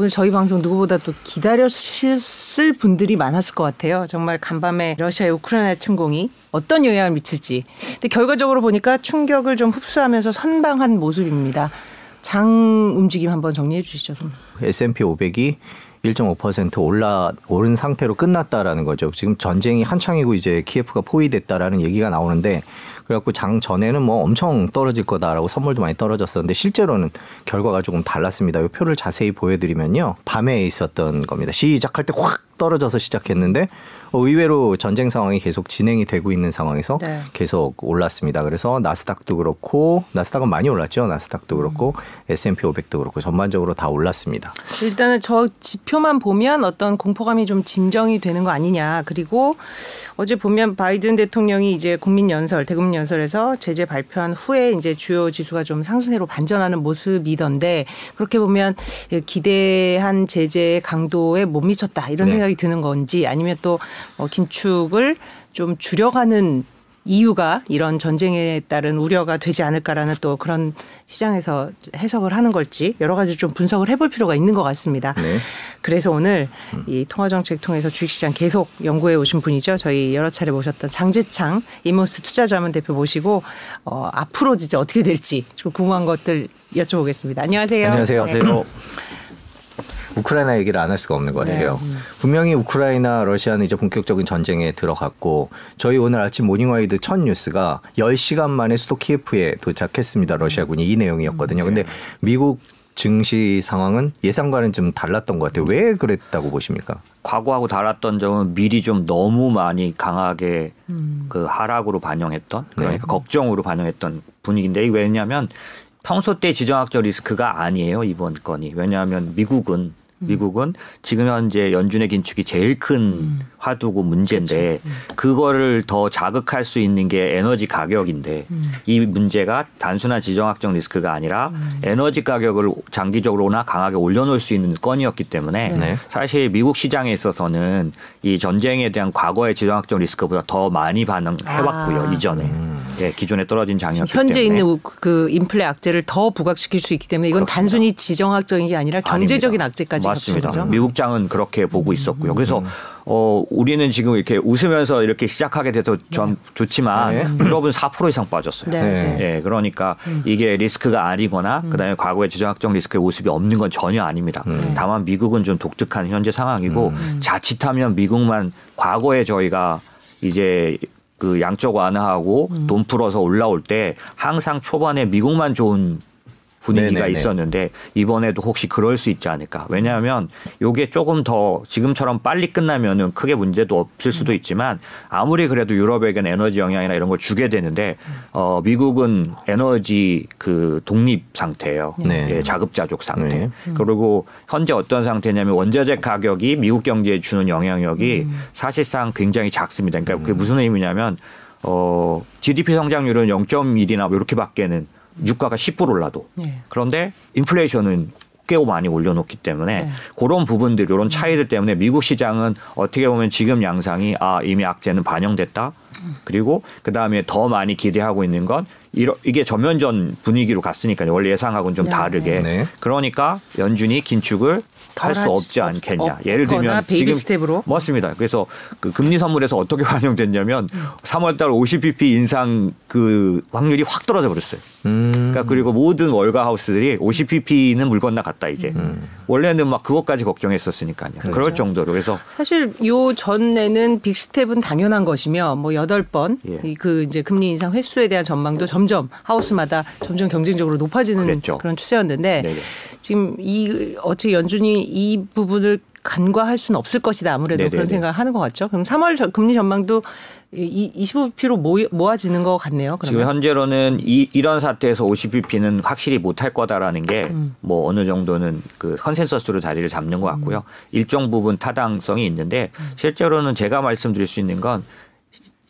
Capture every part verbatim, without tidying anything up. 오늘 저희 방송 누구보다도 기다렸을 분들이 많았을 것 같아요. 정말 간밤에 러시아의 우크라이나 침공이 어떤 영향을 미칠지. 근데 결과적으로 보니까 충격을 좀 흡수하면서 선방한 모습입니다. 장 움직임 한번 정리해 주시죠, 선생님. 에스앤피 오백이 일 점 오 퍼센트 올라 오른 상태로 끝났다라는 거죠. 지금 전쟁이 한창이고 이제 키예프가 포위됐다라는 얘기가 나오는데, 그래갖고 장 전에는 뭐 엄청 떨어질 거다라고 선물도 많이 떨어졌었는데 실제로는 결과가 조금 달랐습니다. 이 표를 자세히 보여드리면요, 밤에 있었던 겁니다. 시작할 때 확 떨어져서 시작했는데 의외로 전쟁 상황이 계속 진행이 되고 있는 상황에서 네. 계속 올랐습니다. 그래서 나스닥도 그렇고, 나스닥은 많이 올랐죠. 나스닥도 그렇고 음. 에스앤피 오백도 그렇고 전반적으로 다 올랐습니다. 일단은 저 지표만 보면 어떤 공포감이 좀 진정이 되는 거 아니냐. 그리고 어제 보면 바이든 대통령이 이제 국민연설, 대국민연설에서 제재 발표한 후에 이제 주요 지수가 좀 상승세로 반전하는 모습이던데, 그렇게 보면 기대한 제재의 강도에 못 미쳤다 이런 네. 생각이 드는 건지, 아니면 또 어, 긴축을 좀 줄여가는 이유가 이런 전쟁에 따른 우려가 되지 않을까라는 또 그런 시장에서 해석을 하는 걸지, 여러 가지 좀 분석을 해볼 필요가 있는 것 같습니다. 네. 그래서 오늘 음. 이 통화정책 통해서 주식시장 계속 연구해 오신 분이죠. 저희 여러 차례 모셨던 장지창 이모스 투자자문 대표 모시고 어, 앞으로 진짜 어떻게 될지 좀 궁금한 것들 여쭤보겠습니다. 안녕하세요. 안녕하세요. 네. 우크라이나 얘기를 안 할 수가 없는 것 같아요. 네. 분명히 우크라이나 러시아는 이제 본격적인 전쟁에 들어갔고, 저희 오늘 아침 모닝와이드 첫 뉴스가 열 시간 만에 수도 키예프에 도착했습니다. 러시아군이, 이 내용이었거든요. 근데 미국 증시 상황은 예상과는 좀 달랐던 것 같아요. 왜 그랬다고 보십니까? 과거하고 달랐던 점은 미리 좀 너무 많이 강하게 음. 그 하락으로 반영했던, 그러니까 네. 걱정으로 반영했던 분위기인데, 왜냐하면 평소 때 지정학적 리스크가 아니에요, 이번 건이. 왜냐하면 미국은 미국은 지금 현재 연준의 긴축이 제일 큰 음. 화두고 문제인데, 음. 그거를 더 자극할 수 있는 게 에너지 가격인데 음. 이 문제가 단순한 지정학적 리스크가 아니라 음. 에너지 가격을 장기적으로 워낙 강하게 올려놓을 수 있는 건이었기 때문에 네. 사실 미국 시장에 있어서는 이 전쟁에 대한 과거의 지정학적 리스크보다 더 많이 반응해왔고요. 아. 이전에. 음. 네, 기존에 떨어진 장이었기 현재 때문에. 현재 있는 그 인플레 악재를 더 부각시킬 수 있기 때문에 이건 그렇습니다. 단순히 지정학적인 게 아니라 경제적인 아닙니다. 악재까지. 맞습니다. 미국 장은 그렇게 보고 있었고요. 그래서 음. 어, 우리는 지금 이렇게 웃으면서 이렇게 시작하게 돼서 좀 네. 좋지만 네. 유럽은 사 퍼센트 이상 빠졌어요. 네. 네. 네. 그러니까 음. 이게 리스크가 아니거나 음. 그다음에 과거의 지정학적 리스크의 모습이 없는 건 전혀 아닙니다. 음. 다만 미국은 좀 독특한 현재 상황이고 음. 자칫하면 미국만 과거에 저희가 이제 그 양적 완화하고 음. 돈 풀어서 올라올 때 항상 초반에 미국만 좋은 분위기가 네네네. 있었는데 이번에도 혹시 그럴 수 있지 않을까. 왜냐하면 이게 조금 더 지금처럼 빨리 끝나면은 크게 문제도 없을 수도 있지만, 아무리 그래도 유럽에겐 에너지 영향이나 이런 걸 주게 되는데 어, 미국은 에너지 그 독립 상태예요. 네. 예, 자급자족 상태. 네. 그리고 현재 어떤 상태냐면 원자재 가격이 미국 경제에 주는 영향력이 음. 사실상 굉장히 작습니다. 그러니까 그게 무슨 의미냐면 어, 지디피 성장률은 영 점 일이나 이렇게밖에는 유가가 십 퍼센트 올라도 네. 그런데 인플레이션은 꽤 많이 올려놓기 때문에 네. 그런 부분들, 이런 차이들 때문에 미국 시장은 어떻게 보면 지금 양상이 아 이미 악재는 반영됐다. 그리고 그다음에 더 많이 기대하고 있는 건 이러, 이게 전면전 분위기로 갔으니까요. 원래 예상하고는 좀 네. 다르게. 네. 그러니까 연준이 긴축을 할 수 없지 않겠냐. 없, 예를 들면 지금 스텝으로. 맞습니다. 그래서 그 금리 선물에서 어떻게 반영됐냐면 음. 삼월 달 오십 비피 인상 그 확률이 확 떨어져 버렸어요. 음. 그러니까 그리고 모든 월가 하우스들이 오십 비피는 물 건너갔다 이제. 음. 원래는 막 그것까지 걱정했었으니까요. 그렇죠. 그럴 정도로. 그래서 사실 요 전에는 빅스텝은 당연한 것이며 뭐 여덟 번 그 예. 이제 금리 인상 횟수에 대한 전망도 점점 하우스마다 점점 경쟁적으로 높아지는 그랬죠. 그런 추세였는데 네네. 지금 이 어째 연준이 이 부분을 간과할 수는 없을 것이다. 아무래도 네네네. 그런 생각을 하는 것 같죠. 그럼 삼월 저, 금리 전망도 이십오 비피로 모아지는 것 같네요. 그러면. 지금 현재로는 이, 이런 사태에서 오십 비피는 확실히 못할 거다라는 게 뭐 음. 어느 정도는 그 컨센서스로 자리를 잡는 것 같고요. 음. 일정 부분 타당성이 있는데 음. 실제로는 제가 말씀드릴 수 있는 건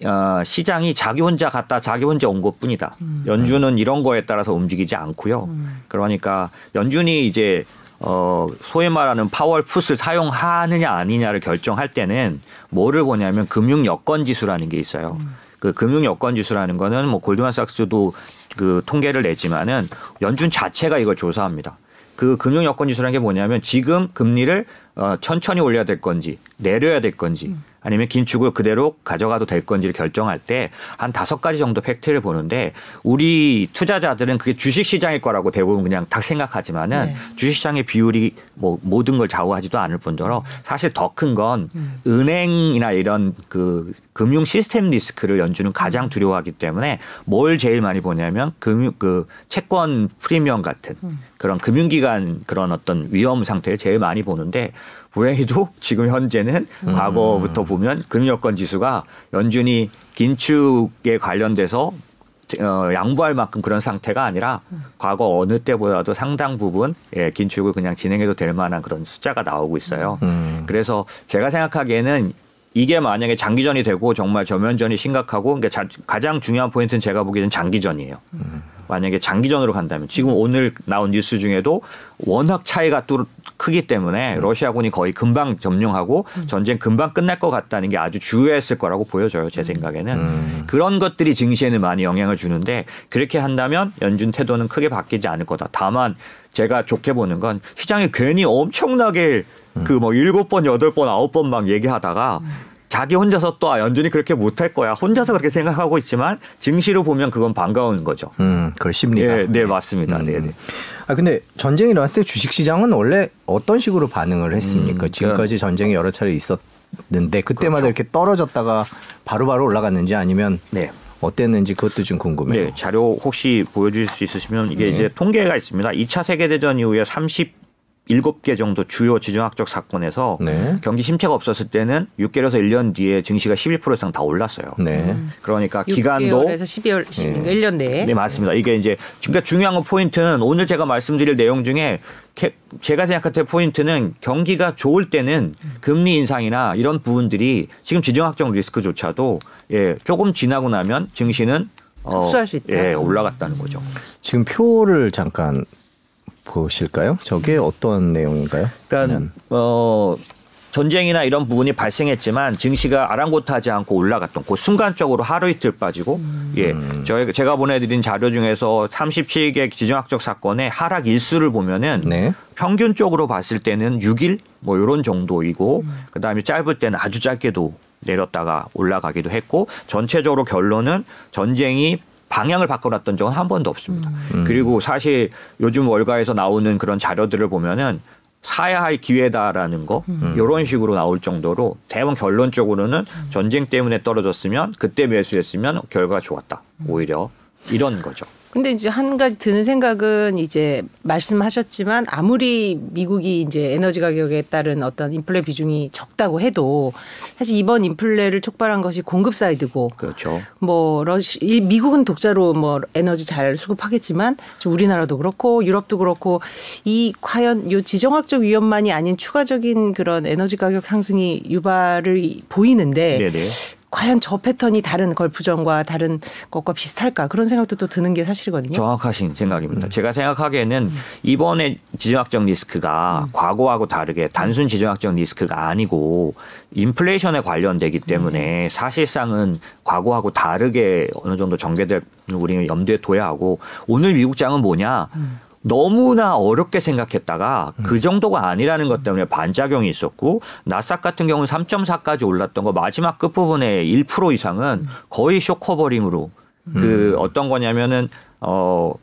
어, 시장이 자기 혼자 갔다 자기 혼자 온 것뿐이다. 음. 연준은 이런 거에 따라서 움직이지 않고요. 음. 그러니까 연준이 이제 어, 소위 말하는 파월 풋을 사용하느냐 아니냐를 결정할 때는 뭐를 보냐면 금융 여건 지수라는 게 있어요. 음. 그 금융 여건 지수라는 거는 뭐 골드만삭스도 그 통계를 내지만은 연준 자체가 이걸 조사합니다. 그 금융 여건 지수라는 게 뭐냐면 지금 금리를 어, 천천히 올려야 될 건지 내려야 될 건지 음. 아니면 긴축을 그대로 가져가도 될 건지를 결정할 때 한 다섯 가지 정도 팩트를 보는데 우리 투자자들은 그게 주식시장일 거라고 대부분 그냥 딱 생각하지만은 네. 주식시장의 비율이 뭐 모든 걸 좌우하지도 않을 뿐더러 사실 더 큰 건 음. 은행이나 이런 그 금융 시스템 리스크를 연준은 가장 두려워하기 때문에 뭘 제일 많이 보냐면 금융 그 채권 프리미엄 같은 음. 그런 금융기관 그런 어떤 위험 상태를 제일 많이 보는데. 불행히도 지금 현재는 음. 과거부터 보면 금융여건 지수가 연준이 긴축에 관련돼서 어, 양보할 만큼 그런 상태가 아니라 음. 과거 어느 때보다도 상당 부분 예, 긴축을 그냥 진행해도 될 만한 그런 숫자가 나오고 있어요. 음. 그래서 제가 생각하기에는 이게 만약에 장기전이 되고 정말 저면전이 심각하고 그러니까 자, 가장 중요한 포인트는 제가 보기에는 장기전이에요. 음. 만약에 장기전으로 간다면 지금 오늘 나온 뉴스 중에도 워낙 차이가 또 크기 때문에 음. 러시아군이 거의 금방 점령하고 음. 전쟁 금방 끝날 것 같다는 게 아주 주요했을 거라고 보여져요. 제 생각에는. 음. 그런 것들이 증시에는 많이 영향을 주는데 그렇게 한다면 연준 태도는 크게 바뀌지 않을 거다. 다만 제가 좋게 보는 건 시장이 괜히 엄청나게 음. 그 뭐 일곱 번, 여덟 번, 아홉 번 막 얘기하다가 음. 자기 혼자서 또 아, 연준이 그렇게 못할 거야. 혼자서 그렇게 생각하고 있지만 증시로 보면 그건 반가운 거죠. 음, 그걸 심리가. 네, 네 맞습니다. 음. 네, 네. 아 근데 전쟁이 일어났을 때 주식시장은 원래 어떤 식으로 반응을 했습니까? 음, 지금까지 전쟁이 여러 차례 있었는데 그때마다 그렇죠. 이렇게 떨어졌다가 바로바로 올라갔는지 아니면 네. 어땠는지 그것도 좀 궁금해요. 네, 자료 혹시 보여주실 수 있으시면 이게 네. 이제 통계가 있습니다. 이 차 세계대전 이후에 삼십칠 개 정도 주요 지정학적 사건에서 네. 경기 심체가 없었을 때는 육 개월에서 일 년 뒤에 증시가 십일 퍼센트 이상 다 올랐어요. 네. 그러니까 기간도 육 개월에서 십이 월, 십, 네. 일 년 내에. 네, 맞습니다. 이게 이제 그러니까 중요한 건 포인트는 오늘 제가 말씀드릴 내용 중에 제가 생각할 때 포인트는 경기가 좋을 때는 금리 인상이나 이런 부분들이 지금 지정학적 리스크조차도 예, 조금 지나고 나면 증시는 흡수할 어, 수 있다. 예, 올라갔다는 거죠. 지금 표를 잠깐 보실까요? 저게 어떤 내용인가요? 그러니까 어, 전쟁이나 이런 부분이 발생했지만 증시가 아랑곳하지 않고 올라갔던 그 순간적으로 하루 이틀 빠지고 음. 예, 저희 제가 보내드린 자료 중에서 삼십칠 개 지정학적 사건의 하락 일수를 보면은 네. 평균적으로 봤을 때는 육 일 뭐 이런 정도이고 음. 그다음에 짧을 때는 아주 짧게도 내렸다가 올라가기도 했고 전체적으로 결론은 전쟁이 방향을 바꿔놨던 적은 한 번도 없습니다. 음. 그리고 사실 요즘 월가에서 나오는 그런 자료들을 보면은 사야 할 기회다라는 거 음. 이런 식으로 나올 정도로 대부분 결론적으로는 전쟁 때문에 떨어졌으면 그때 매수했으면 결과가 좋았다. 오히려 이런 거죠. 근데 이제 한 가지 드는 생각은 이제 말씀하셨지만 아무리 미국이 이제 에너지 가격에 따른 어떤 인플레 비중이 적다고 해도 사실 이번 인플레를 촉발한 것이 공급 사이드고 그렇죠. 뭐 러시 미국은 독자로 뭐 에너지 잘 수급하겠지만 우리나라도 그렇고 유럽도 그렇고 이 과연 요 지정학적 위험만이 아닌 추가적인 그런 에너지 가격 상승이 유발을 보이는데 네네. 과연 저 패턴이 다른 걸프전과 다른 것과 비슷할까 그런 생각도 또 드는 게 사실이거든요. 정확하신 생각입니다. 음. 제가 생각하기에는 음. 이번에 지정학적 리스크가 음. 과거하고 다르게 단순 지정학적 리스크가 아니고 인플레이션에 관련되기 때문에 음. 사실상은 과거하고 다르게 어느 정도 전개될 우리는 염두에 둬야 하고 오늘 미국장은 뭐냐. 음. 너무나 어렵게 생각했다가 음. 그 정도가 아니라는 것 때문에 반작용이 있었고 나스닥 같은 경우는 삼 점 사까지 올랐던 거 마지막 끝부분에 일 퍼센트 이상은 거의 쇼커버링으로 음. 그 어떤 거냐면은 어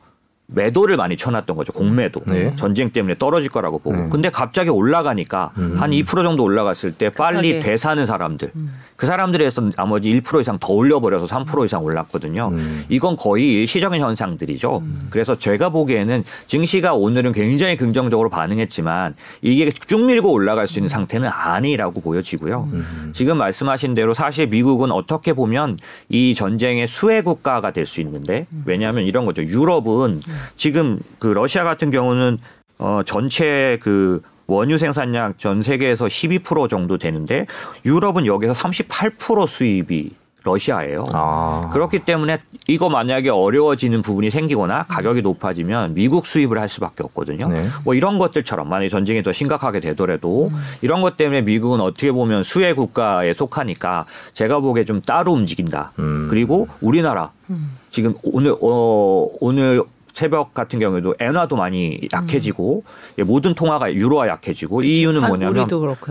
매도를 많이 쳐놨던 거죠. 공매도. 네. 전쟁 때문에 떨어질 거라고 보고. 네. 근데 갑자기 올라가니까 음. 한 이 퍼센트 정도 올라갔을 때 빨리 대사는 사람들. 음. 그 사람들에서 나머지 일 퍼센트 이상 더 올려버려서 삼 퍼센트 이상 올랐거든요. 음. 이건 거의 일시적인 현상들이죠. 음. 그래서 제가 보기에는 증시가 오늘은 굉장히 긍정적으로 반응했지만 이게 쭉 밀고 올라갈 수 있는 상태는 아니라고 보여지고요. 음. 지금 말씀하신 대로 사실 미국은 어떻게 보면 이 전쟁의 수혜 국가가 될 수 있는데 왜냐하면 이런 거죠. 유럽은 음. 지금 그 러시아 같은 경우는 어 전체 그 원유 생산량 전 세계에서 십이 퍼센트 정도 되는데 유럽은 여기서 삼십팔 퍼센트 수입이 러시아예요. 아. 그렇기 때문에 이거 만약에 어려워지는 부분이 생기거나 가격이 높아지면 미국 수입을 할 수밖에 없거든요. 네. 뭐 이런 것들처럼 만약에 전쟁이 더 심각하게 되더라도 음. 이런 것 때문에 미국은 어떻게 보면 수혜 국가에 속하니까 제가 보기에 좀 따로 움직인다. 음. 그리고 우리나라 음. 지금 오늘 어, 오늘 새벽 같은 경우에도 엔화도 많이 약해지고 음. 모든 통화가 유로화 약해지고 그쵸. 이 이유는 뭐냐면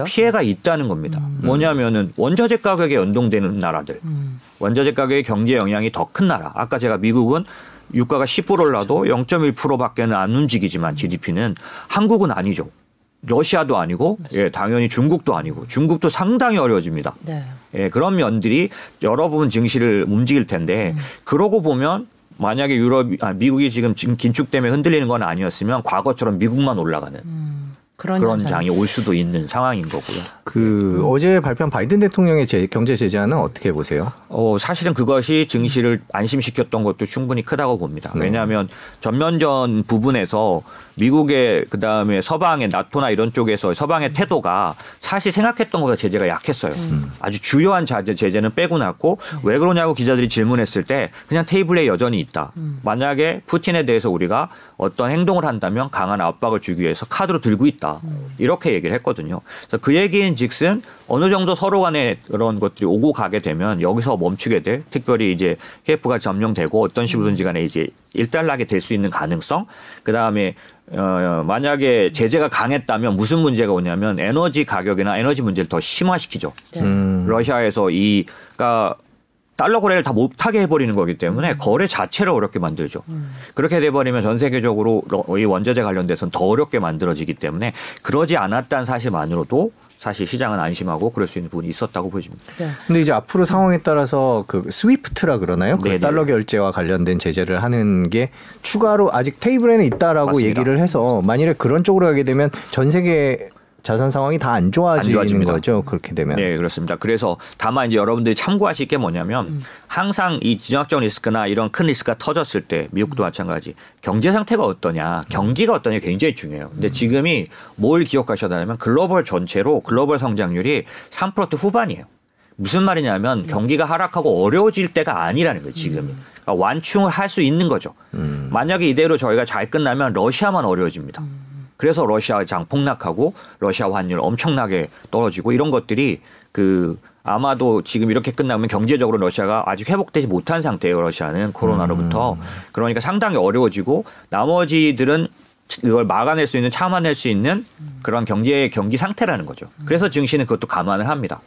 피해가 있다는 겁니다. 음. 뭐냐면은 원자재 가격에 연동되는 나라들, 음. 원자재 가격의 경제 영향이 더 큰 나라. 아까 제가 미국은 유가가 십 퍼센트 올라도 영 점 일 퍼센트밖에는 안 움직이지만 지디피는 한국은 아니죠. 러시아도 아니고 예, 당연히 중국도 아니고 중국도 상당히 어려워집니다. 네. 예, 그런 면들이 여러 부분 증시를 움직일 텐데 음. 그러고 보면 만약에 유럽, 아, 미국이 지금 긴축 때문에 흔들리는 건 아니었으면 과거처럼 미국만 올라가는 음, 그런, 그런 장이 올 수도 있는 상황인 거고요. 그 음. 어제 발표한 바이든 대통령의 제, 경제 제재안은 어떻게 보세요? 어, 사실은 그것이 증시를 안심시켰던 것도 충분히 크다고 봅니다. 음. 왜냐하면 전면전 부분에서 미국의 그다음에 서방의 나토나 이런 쪽에서 서방의 태도가 사실 생각했던 것보다 제재가 약했어요. 음. 아주 주요한 자제, 제재는 빼고 났고 음. 왜 그러냐고 기자들이 질문했을 때 그냥 테이블에 여전히 있다. 음. 만약에 푸틴에 대해서 우리가 어떤 행동을 한다면 강한 압박을 주기 위해서 카드로 들고 있다. 음. 이렇게 얘기를 했거든요. 그래서 그 얘기인즉슨 어느 정도 서로 간에 그런 것들이 오고 가게 되면 여기서 멈추게 될, 특별히 이제 케이에프가 점령되고 어떤 식으로든지 간에 이제 일단락이 될 수 있는 가능성, 그다음에 어, 만약에 제재가 강했다면 무슨 문제가 오냐면 에너지 가격이나 에너지 문제를 더 심화시키죠. 네. 음. 러시아에서 이, 그러니까 달러 거래를 다 못하게 해버리는 거기 때문에 음. 거래 자체를 어렵게 만들죠. 음. 그렇게 돼버리면 전 세계적으로 이 원자재 관련돼서는 더 어렵게 만들어지기 때문에 그러지 않았다는 사실만으로도 사실 시장은 안심하고 그럴 수 있는 부분이 있었다고 보여집니다. 네. 근데 이제 앞으로 상황에 따라서 그 스위프트라 그러나요? 그 달러 결제와 관련된 제재를 하는 게 추가로 아직 테이블에는 있다라고 맞습니다. 얘기를 해서 만일에 그런 쪽으로 가게 되면 전 세계 자산 상황이 다 안 좋아지는 안 거죠. 그렇게 되면. 네, 그렇습니다. 그래서 다만 이제 여러분들이 참고하실 게 뭐냐면 음. 항상 이 진학적 리스크나 이런 큰 리스크가 터졌을 때 미국도 음. 마찬가지 경제 상태가 어떠냐, 경기가 어떠냐 굉장히 중요해요. 근데 음. 지금이 뭘 기억하셔야 되냐면 글로벌 전체로 글로벌 성장률이 삼 퍼센트 후반이에요. 무슨 말이냐면 음. 경기가 하락하고 어려워질 때가 아니라는 거예요. 지금이. 음. 그러니까 완충을 할 수 있는 거죠. 음. 만약에 이대로 저희가 잘 끝나면 러시아만 어려워집니다. 음. 그래서 러시아 장 폭락하고 러시아 환율 엄청나게 떨어지고 이런 것들이 그 아마도 지금 이렇게 끝나면 경제적으로 러시아가 아직 회복되지 못한 상태예요. 러시아는 코로나로부터. 음. 그러니까 상당히 어려워지고 나머지들은 이걸 막아낼 수 있는 참아낼 수 있는 그런 경제의 경기 상태라는 거죠. 그래서 증시는 그것도 감안을 합니다.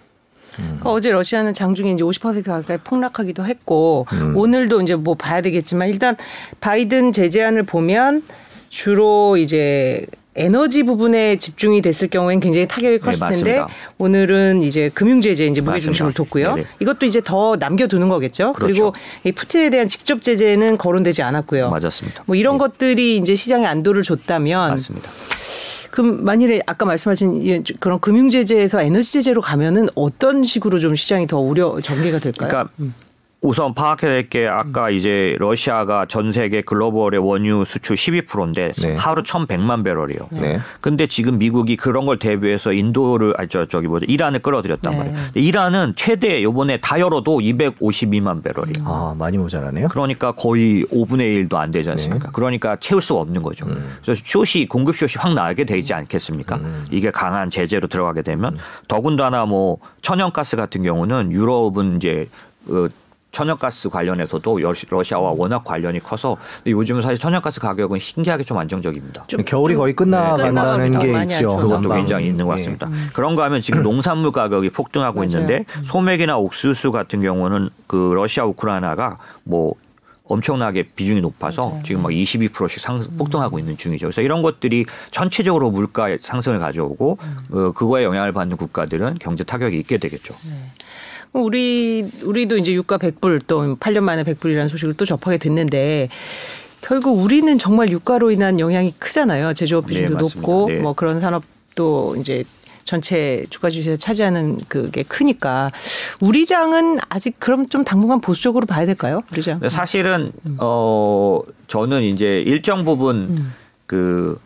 그러니까 어제 러시아는 장중에 이제 오십 퍼센트 가까이 폭락하기도 했고 음. 오늘도 이제 뭐 봐야 되겠지만 일단 바이든 제재안을 보면 주로 이제 에너지 부분에 집중이 됐을 경우에는 굉장히 타격이 컸을 네, 텐데 오늘은 이제 금융 제재 이제 무게 중심을 뒀고요. 네네. 이것도 이제 더 남겨두는 거겠죠. 그렇죠. 그리고 이 푸틴에 대한 직접 제재는 거론되지 않았고요. 맞았습니다. 뭐 이런 네. 것들이 이제 시장에 안도를 줬다면 맞습니다. 그럼 만일에 아까 말씀하신 그런 금융 제재에서 에너지 제재로 가면은 어떤 식으로 좀 시장이 더 우려 전개가 될까요? 그러니까 음. 우선 파악해야 될 게 아까 이제 러시아가 전 세계 글로벌의 원유 수출 십이 퍼센트인데 네. 하루 천백만 배럴이에요. 네. 근데 지금 미국이 그런 걸 대비해서 인도를 아 저기 뭐죠 이란을 끌어들였단 네. 말이에요. 이란은 최대 이번에 다 열어도 이백오십이만 배럴이에요. 아 많이 모자라네요. 그러니까 거의 오분의 일도 안 되지 않습니까? 네. 그러니까 채울 수가 없는 거죠. 음. 그래서 숏이 공급 숏이 확 나게 되지 않겠습니까? 음. 이게 강한 제재로 들어가게 되면 음. 더군다나 뭐 천연가스 같은 경우는 유럽은 이제 그 천연가스 관련해서도 러시아와 워낙 관련이 커서 근데 요즘은 사실 천연가스 가격은 신기하게 좀 안정적입니다. 좀, 겨울이 좀 거의 끝나가는 네, 게 있죠. 그것도 굉장히 있는 것 같습니다. 네. 그런가 하면 지금 농산물 가격이 폭등하고 맞아요. 있는데 소맥이나 옥수수 같은 경우는 그 러시아 우크라이나가 뭐 엄청나게 비중이 높아서 맞아요. 지금 막 이십이 퍼센트씩 상승, 폭등하고 음. 있는 중이죠. 그래서 이런 것들이 전체적으로 물가 상승을 가져오고 음. 어, 그거에 영향을 받는 국가들은 경제 타격이 있게 되겠죠. 네. 우리, 우리도 이제 유가 백 불 또 팔 년 만에 백 불이라는 소식을 또 접하게 됐는데 결국 우리는 정말 유가로 인한 영향이 크잖아요. 제조업 비중도 네, 높고 네. 뭐 그런 산업도 이제 전체 주가 주식에서 차지하는 그게 크니까 우리 장은 아직 그럼 좀 당분간 보수적으로 봐야 될까요? 우리 장. 사실은 음. 어, 저는 이제 일정 부분 음. 그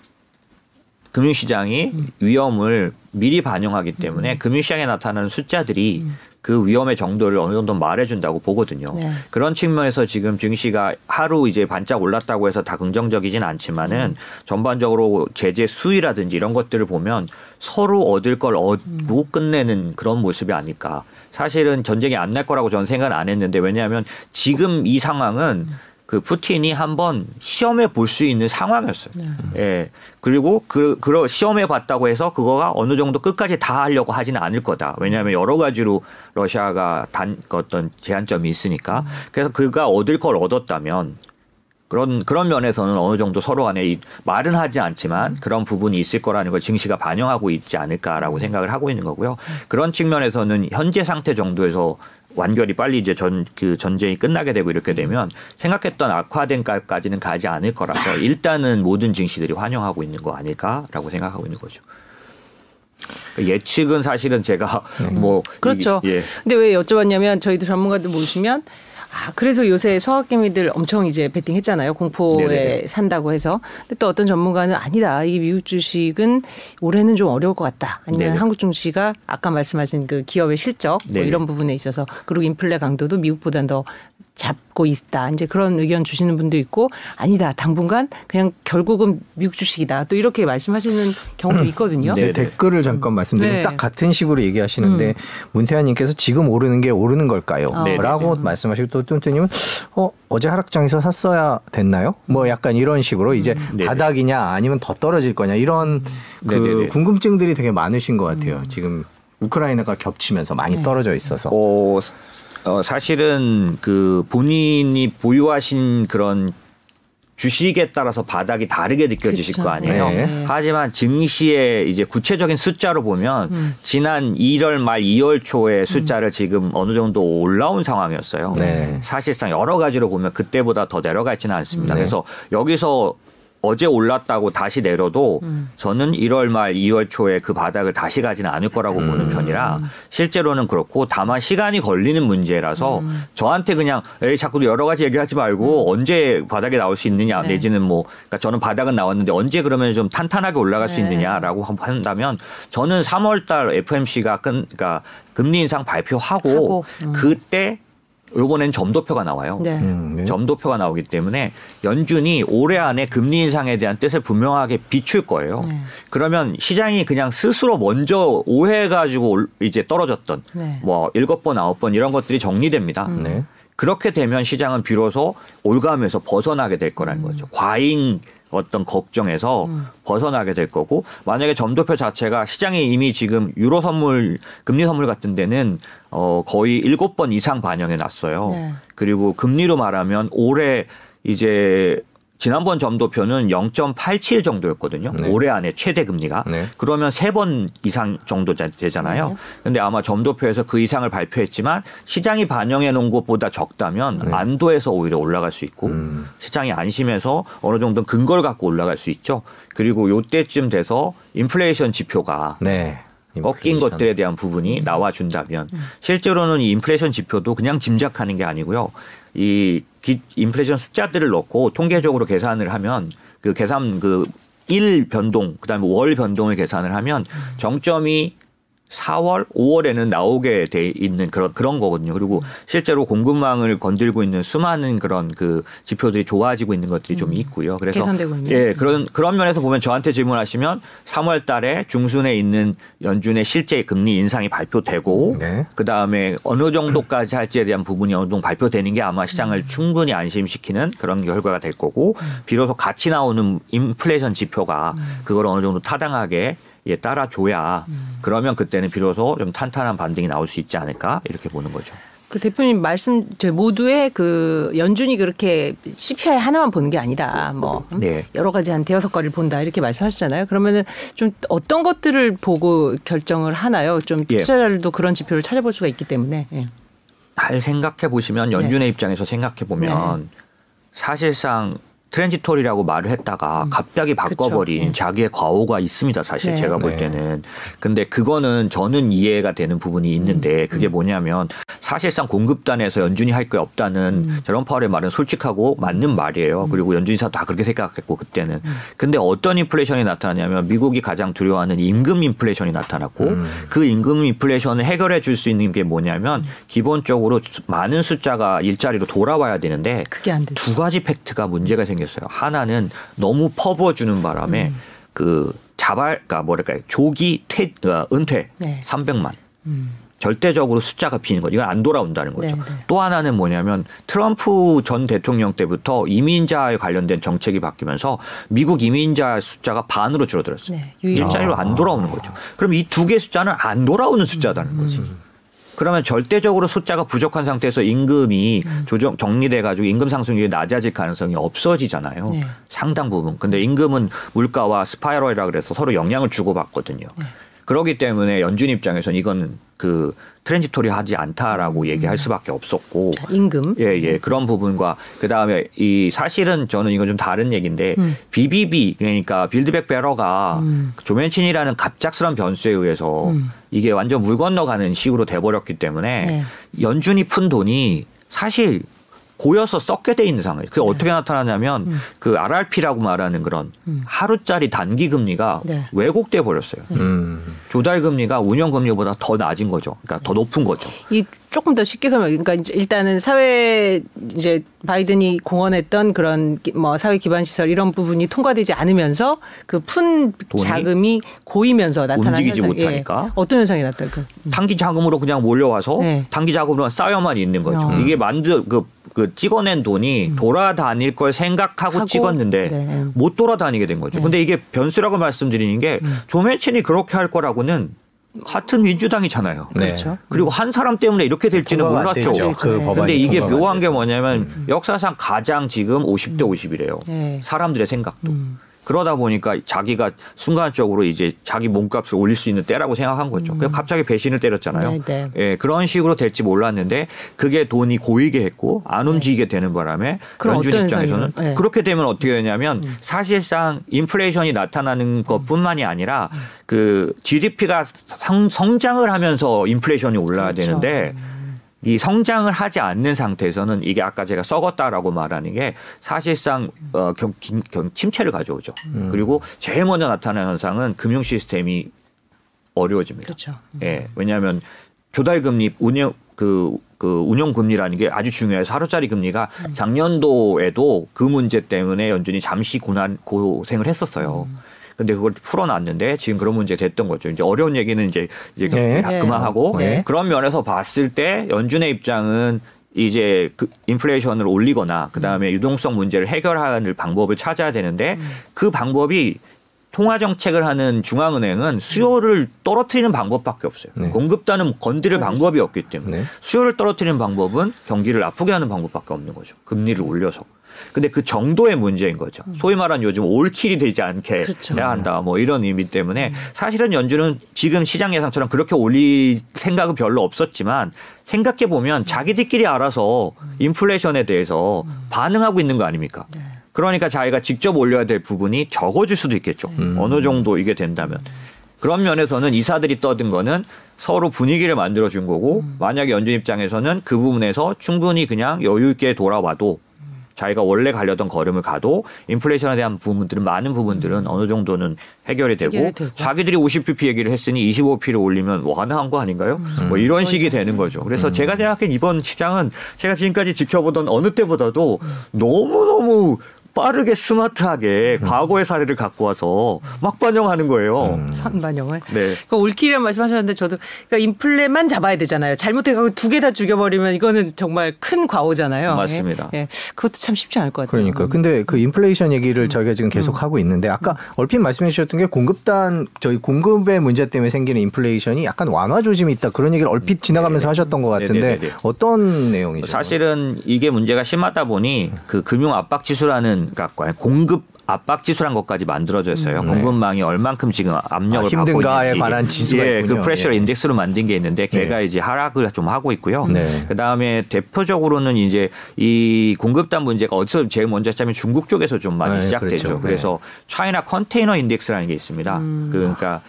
금융시장이 음. 위험을 미리 반영하기 때문에 음. 금융시장에 나타나는 숫자들이 음. 그 위험의 정도를 어느 정도 말해준다고 보거든요. 네. 그런 측면에서 지금 증시가 하루 이제 반짝 올랐다고 해서 다 긍정적이진 않지만은 음. 전반적으로 제재 수위라든지 이런 것들을 보면 서로 얻을 걸 얻고 음. 끝내는 그런 모습이 아닐까. 사실은 전쟁이 안 날 거라고 저는 생각은 안 했는데 왜냐하면 지금 이 상황은 음. 그 푸틴이 한번 시험해 볼 수 있는 상황이었어요. 네. 예. 그리고 그, 그러 시험해 봤다고 해서 그거가 어느 정도 끝까지 다 하려고 하진 않을 거다. 왜냐하면 여러 가지로 러시아가 단 어떤 제한점이 있으니까. 그래서 그가 얻을 걸 얻었다면 그런 그런 면에서는 어느 정도 서로 간에 이, 말은 하지 않지만 그런 부분이 있을 거라는 걸 증시가 반영하고 있지 않을까라고 생각을 하고 있는 거고요. 그런 측면에서는 현재 상태 정도에서 완결이 빨리 이제 전, 그 전쟁이 끝나게 되고 이렇게 되면 생각했던 악화된 까지는 가지 않을 거라서 일단은 모든 증시들이 환영하고 있는 거 아닐까라고 생각하고 있는 거죠. 예측은 사실은 제가 음. 뭐. 그렇죠. 이, 예. 근데 왜 여쭤봤냐면 저희도 전문가들 모시면 아, 그래서 요새 서학개미들 엄청 이제 베팅했잖아요. 공포에 네네네. 산다고 해서. 근데 또 어떤 전문가는 아니다. 이 미국 주식은 올해는 좀 어려울 것 같다. 아니면 네네. 한국 증시가 아까 말씀하신 그 기업의 실적 뭐 이런 부분에 있어서 그리고 인플레 강도도 미국보다는 더 잡고 있다. 이제 그런 의견 주시는 분도 있고 아니다. 당분간 그냥 결국은 미국 주식이다. 또 이렇게 말씀하시는 경우도 있거든요. 네, 댓글을 잠깐 말씀드리면 네. 딱 같은 식으로 얘기하시는데 음. 문태환 님께서 지금 오르는 게 오르는 걸까요? 아, 라고 말씀하시고 또 뚠뚠님은 어, 어제 하락장에서 샀어야 됐나요? 뭐 약간 이런 식으로 이제 음. 바닥이냐 아니면 더 떨어질 거냐 이런 음. 그 궁금증들이 되게 많으신 것 같아요. 음. 지금 우크라이나가 겹치면서 많이 네. 떨어져 있어서. 오. 어, 사실은 그 본인이 보유하신 그런 주식에 따라서 바닥이 다르게 느껴지실 그쵸. 거 아니에요. 네. 하지만 증시의 이제 구체적인 숫자로 보면 음. 지난 일월 말 이월 초의 숫자를 음. 지금 어느 정도 올라온 상황이었어요. 네. 사실상 여러 가지로 보면 그때보다 더 내려가 있지는 않습니다. 네. 그래서 여기서 어제 올랐다고 다시 내려도 음. 저는 일월 말 이월 초에 그 바닥을 다시 가지는 않을 거라고 음. 보는 편이라 실제로는 그렇고 다만 시간이 걸리는 문제라서 음. 저한테 그냥 에이 자꾸 여러 가지 얘기하지 말고 음. 언제 바닥에 나올 수 있느냐 네. 내지는 뭐 그러니까 저는 바닥은 나왔는데 언제 그러면 좀 탄탄하게 올라갈 네. 수 있느냐라고 한다면 저는 삼월 달 에프엠씨가 끈, 그러니까 금리 인상 발표하고 음. 그때 요번엔 점도표가 나와요. 네. 음, 네. 점도표가 나오기 때문에 연준이 올해 안에 금리 인상에 대한 뜻을 분명하게 비출 거예요. 네. 그러면 시장이 그냥 스스로 먼저 오해해가지고 이제 떨어졌던 네. 뭐 일곱 번 아홉 번 이런 것들이 정리됩니다. 음. 네. 그렇게 되면 시장은 비로소 올가면서 벗어나게 될 거라는 음. 거죠. 과잉 어떤 걱정에서 음. 벗어나게 될 거고 만약에 점도표 자체가 시장이 이미 지금 유로 선물 금리 선물 같은 데는 어 거의 일곱 번 이상 반영해 놨어요. 네. 그리고 금리로 말하면 올해 이제 지난번 점도표는 영 점 팔칠 정도였거든요. 네. 올해 안에 최대 금리가. 네. 그러면 세 번 이상 정도 되잖아요. 그런데 네. 아마 점도표에서 그 이상을 발표했지만 시장이 반영해 놓은 것보다 적다면 네. 안도해서 오히려 올라갈 수 있고 음. 시장이 안심해서 어느 정도 근거를 갖고 올라갈 수 있죠. 그리고 요때쯤 돼서 인플레이션 지표가 네. 꺾인 것들에 대한 부분이 나와준다면 음. 실제로는 이 인플레이션 지표도 그냥 짐작하는 게 아니고요. 이 기, 인플레이션 숫자들을 넣고 통계적으로 계산을 하면 그 계산 그 일 변동 그다음에 월 변동을 계산을 하면 정점이 사월 오월에는 나오게 돼 있는 그런 그런 거거든요. 그리고 실제로 공급망을 건들고 있는 수많은 그런 그 지표들이 좋아지고 있는 것들이 음. 좀 있고요. 그래서 계산되고 있는 예, 그런 그런 면에서 보면 저한테 질문하시면 삼월 달에 중순에 있는 연준의 실제 금리 인상이 발표되고 네. 그다음에 어느 정도까지 할지에 대한 부분이 어느 정도 발표되는 게 아마 시장을 음. 충분히 안심시키는 그런 결과가 될 거고 음. 비로소 같이 나오는 인플레이션 지표가 음. 그걸 어느 정도 타당하게 예, 따라줘야 음. 그러면 그때는 비로소 좀 탄탄한 반등이 나올 수 있지 않을까 이렇게 보는 거죠. 그 대표님 말씀 저희 모두의 그 연준이 그렇게 씨피아이 하나만 보는 게 아니다. 뭐 네. 여러 가지 한 대여섯 가지를 본다 이렇게 말씀하시잖아요. 그러면은 좀 어떤 것들을 보고 결정을 하나요? 좀 투자자들도 예. 그런 지표를 찾아볼 수가 있기 때문에. 예. 잘 생각해 보시면 연준의 네. 입장에서 생각해 보면 네. 사실상 트랜지토리라고 말을 했다가 갑자기 바꿔버린 그쵸. 자기의 과오가 있습니다. 사실 네. 제가 볼 때는. 근데 그거는 저는 이해가 되는 부분이 있는데 음. 그게 뭐냐면 사실상 공급단에서 연준이 할 게 없다는 음. 제롬 파월의 말은 솔직하고 맞는 말이에요. 음. 그리고 연준이사 다 그렇게 생각했고 그때는. 음. 근데 어떤 인플레이션이 나타나냐면 미국이 가장 두려워하는 임금 인플레이션이 나타났고 음. 그 임금 인플레이션을 해결해 줄 수 있는 게 뭐냐면 음. 기본적으로 많은 숫자가 일자리로 돌아와야 되는데 그게 안 되죠. 두 가지 팩트가 문제가 생겼어요. 하나는 너무 퍼부어주는 바람에 음. 그 자발, 그러니까 뭐랄까요 조기 퇴, 은퇴 네. 삼백만. 음. 절대적으로 숫자가 비는 거죠. 이건 안 돌아온다는 거죠. 네네. 또 하나는 뭐냐면 트럼프 전 대통령 때부터 이민자에 관련된 정책이 바뀌면서 미국 이민자 숫자가 반으로 줄어들었어요. 네. 일자리로 아. 안 돌아오는 거죠. 그럼 이 두 개 숫자는 안 돌아오는 숫자다는 거지. 음. 그러면 절대적으로 숫자가 부족한 상태에서 임금이 음. 조정 정리돼가지고 임금 상승률이 낮아질 가능성이 없어지잖아요. 네. 상당 부분. 근데 임금은 물가와 스파이럴이라 그래서 서로 영향을 주고받거든요. 네. 그렇기 때문에 연준 입장에서는 이건 그 트랜지토리하지 않다라고 얘기할 수밖에 없었고. 임금. 예, 예. 그런 부분과 그다음에 이 사실은 저는 이건 좀 다른 얘기인데 음. 비비비 그러니까 빌드백 베러가 음. 조맨친이라는 갑작스러운 변수에 의해서 음. 이게 완전 물 건너가는 식으로 돼버렸기 때문에 네. 연준이 푼 돈이 사실 고여서 썩게 돼 있는 상황이에요. 그게 네. 어떻게 나타나냐면 음. 그 알알피라고 말하는 그런 음. 하루짜리 단기 금리가 네. 왜곡돼 버렸어요. 음. 조달 금리가 운영 금리보다 더 낮은 거죠. 그러니까 네. 더 높은 거죠. 이 조금 더 쉽게 설명. 그러니까 일단은 사회 이제 바이든이 공언했던 그런 뭐 사회 기반 시설 이런 부분이 통과되지 않으면서 그 푼 자금이 고이면서 나타나는 움직이지 현상. 못하니까. 예. 어떤 현상이 나타날까요? 단기 자금으로 그냥 몰려와서 네. 단기 자금으로 쌓여만 있는 거죠. 어. 이게 만들 그, 그 찍어낸 돈이 음. 돌아다닐 걸 생각하고 하고, 찍었는데 네. 못 돌아다니게 된 거죠. 네. 근데 이게 변수라고 말씀드리는 게 음. 조맨친이 그렇게 할 거라고는. 같은 민주당이잖아요. 네. 그렇죠. 그리고 한 사람 때문에 이렇게 될지는 몰랐죠. 그런데 네. 이게 묘한 게 뭐냐면 음. 역사상 가장 지금 오십 대 오십이래요. 네. 사람들의 생각도. 음. 그러다 보니까 자기가 순간적으로 이제 자기 몸값을 올릴 수 있는 때라고 생각한 거죠. 음. 그래서 갑자기 배신을 때렸잖아요. 네, 네. 예, 그런 식으로 될지 몰랐는데 그게 돈이 고이게 했고 안 움직이게 네. 되는 바람에 연준 입장에서는 네. 그렇게 되면 어떻게 되냐면 음. 사실상 인플레이션이 나타나는 것뿐만이 아니라 음. 그 지디피가 성, 성장을 하면서 인플레이션이 올라야 그렇죠. 되는데 음. 이 성장을 하지 않는 상태에서는 이게 아까 제가 썩었다라고 말하는 게 사실상 어, 경, 경, 침체를 가져오죠. 음. 그리고 제일 먼저 나타나는 현상은 금융 시스템이 어려워집니다. 그렇죠. 음. 예, 왜냐하면 조달금리 운영 그, 그 운용금리라는 게 아주 중요해서 하루짜리 금리가 음. 작년도에도 그 문제 때문에 연준이 잠시 고난 고생을 했었어요. 음. 근데 그걸 풀어놨는데 지금 그런 문제가 됐던 거죠. 이제 어려운 얘기는 이제, 이제 네. 그만하고 네. 그런 면에서 봤을 때 연준의 입장은 이제 그 인플레이션을 올리거나 그다음에 음. 유동성 문제를 해결하는 방법을 찾아야 되는데 음. 그 방법이 통화정책을 하는 중앙은행은 수요를 떨어뜨리는 방법밖에 없어요. 네. 공급단은 건드릴 방법이 없기 때문에 네. 수요를 떨어뜨리는 방법은 경기를 아프게 하는 방법밖에 없는 거죠. 금리를 올려서. 근데 그 정도의 문제인 거죠. 소위 말하는 요즘 올킬이 되지 않게 그렇죠. 해야 한다. 뭐 이런 의미 때문에 사실은 연준은 지금 시장 예상처럼 그렇게 올릴 생각은 별로 없었지만 생각해 보면 자기들끼리 알아서 인플레이션에 대해서 반응하고 있는 거 아닙니까? 네. 그러니까 자기가 직접 올려야 될 부분이 적어질 수도 있겠죠. 음. 어느 정도 이게 된다면. 그런 면에서는 이사들이 떠든 거는 서로 분위기를 만들어준 거고 음. 만약에 연준 입장에서는 그 부분에서 충분히 그냥 여유 있게 돌아와도 자기가 원래 가려던 걸음을 가도 인플레이션에 대한 부분들은 많은 부분들은 어느 정도는 해결이 되고 해결이 자기들이 오십 피피 얘기를 했으니 이십오 피를 올리면 완화한 거 아닌가요? 음. 뭐 이런 식이 되는 거죠. 그래서 음. 제가 생각한 이번 시장은 제가 지금까지 지켜보던 어느 때보다도 음. 너무너무 빠르게 스마트하게 음. 과거의 사례를 갖고 와서 막 반영하는 거예요. 음. 선 반영을. 네. 그 올킬이라는 말씀하셨는데 저도 그러니까 인플레만 잡아야 되잖아요. 잘못해가고 두 개 다 죽여버리면 이거는 정말 큰 과오잖아요. 맞습니다. 예. 예. 그것도 참 쉽지 않을 것 같아요. 그러니까. 근데 그 인플레이션 얘기를 음. 저희가 지금 계속 음. 하고 있는데 아까 음. 얼핏 말씀해 주셨던 게 공급단 저희 공급의 문제 때문에 생기는 인플레이션이 약간 완화 조짐이 있다 그런 얘기를 얼핏 지나가면서 네. 하셨던 것 같은데 네네네네. 어떤 내용이죠? 사실은 이게 문제가 심하다 보니 그 금융 압박 지수라는 그러니까 공급 압박 지수란 것까지 만들어졌어요. 음, 네. 공급망이 얼만큼 지금 압력을 아, 힘든가에 받고 있는지. 힘든가에 관한 지수가 예, 있군요. 그 프레셔 예. 인덱스로 만든 게 있는데 걔가 예. 이제 하락을 좀 하고 있고요. 네. 그다음에 대표적으로는 이제 이 공급단 문제가 어디서 제일 먼저 시작하면 중국 쪽에서 좀 많이 네, 시작되죠. 그렇죠. 그래서 네. 차이나 컨테이너 인덱스라는 게 있습니다. 음. 그러니까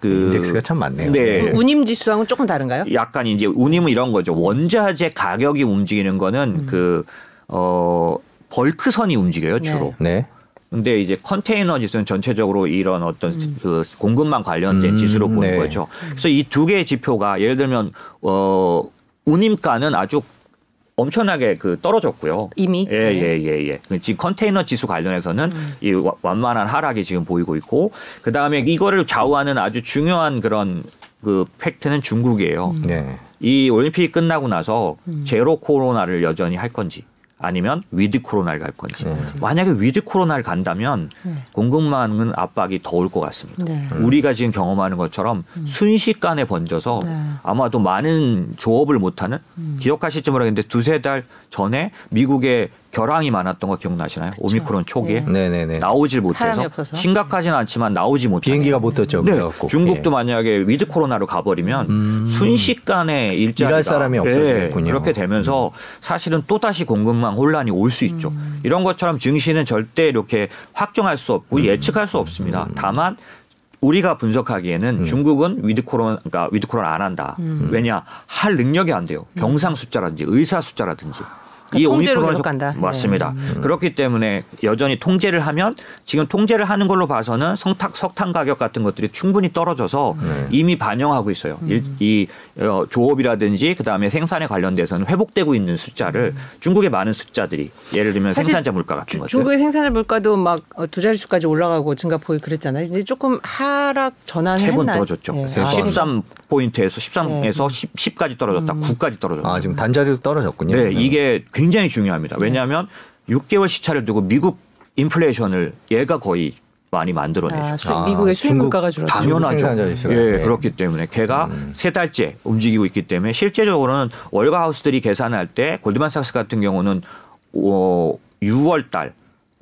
그 인덱스가 참 많네요. 네. 운임 지수하고는 조금 다른가요? 약간 이제 운임은 이런 거죠. 원자재 가격이 움직이는 거는 음. 그 어. 벌크선이 움직여요 주로. 네. 근데 이제 컨테이너 지수는 전체적으로 이런 어떤 음. 그 공급망 관련된 음, 지수로 보는 네. 거죠. 그래서 이 두 개의 지표가 예를 들면 어, 운임가는 아주 엄청나게 그 떨어졌고요. 이미 예예예 예, 예, 예. 지금 컨테이너 지수 관련해서는 음. 이 완만한 하락이 지금 보이고 있고, 그 다음에 이거를 좌우하는 아주 중요한 그런 그 팩트는 중국이에요. 네. 이 올림픽이 끝나고 나서 음. 제로 코로나를 여전히 할 건지 아니면 위드 코로나를 갈 건지. 네. 만약에 위드 코로나를 간다면 네. 공급망은 압박이 더 올 것 같습니다. 네. 음. 우리가 지금 경험하는 것처럼 음. 순식간에 번져서 네. 아마도 많은 조업을 못하는 음. 기억하실지 모르겠는데 두세 달 전에 미국에 결항이 많았던 거 기억나시나요? 그쵸. 오미크론 초기에 네. 네. 네. 나오질 못해서 심각하지는 않지만 나오지 못해서 비행기가 못 떴죠. 네. 중국도 예. 만약에 위드 코로나로 가버리면 음. 순식간에 일자리가 일할 사람이 없어지겠군요. 네. 그렇게 되면서 음. 사실은 또다시 공급망 혼란이 올 수 있죠. 음. 이런 것처럼 증시는 절대 이렇게 확정할 수 없고 음. 예측할 수 없습니다. 음. 다만 우리가 분석하기에는 음. 중국은 위드 코로나, 그러니까 위드 코로나 안 한다. 음. 왜냐? 할 능력이 안 돼요. 병상 숫자라든지 의사 숫자라든지. 이 통제로 계속 간다. 맞습니다. 네. 그렇기 때문에 여전히 통제를 하면 지금 통제를 하는 걸로 봐서는 성탁, 석탄 가격 같은 것들이 충분히 떨어져서 네. 이미 반영하고 있어요. 음. 이 조업이라든지 그다음에 생산에 관련돼서는 회복되고 있는 숫자를 음. 중국의 많은 숫자들이 예를 들면 생산자 물가 같은 것들. 중국의 생산자 물가도 막 두 자릿수까지 올라가고 증가폭이 그랬잖아요. 이제 조금 하락 전환을 세 번 떨어졌죠. 네. 아, 십삼 포인트에서 십삼에서 네. 십, 십까지 떨어졌다. 음. 구까지 떨어졌다. 아, 지금 단자리로 떨어졌군요. 네. 이게 굉장히 굉장히 중요합니다. 왜냐하면 네. 육 개월 시차를 두고 미국 인플레이션을 얘가 거의 많이 만들어내죠. 아, 미국의 수입 물가가 줄었죠. 당연하죠. 예, 네. 그렇기 때문에 걔가 음. 세 달째 움직이고 있기 때문에 실제적으로는 월가 하우스들이 계산할 때 골드만삭스 같은 경우는 어, 유월 달,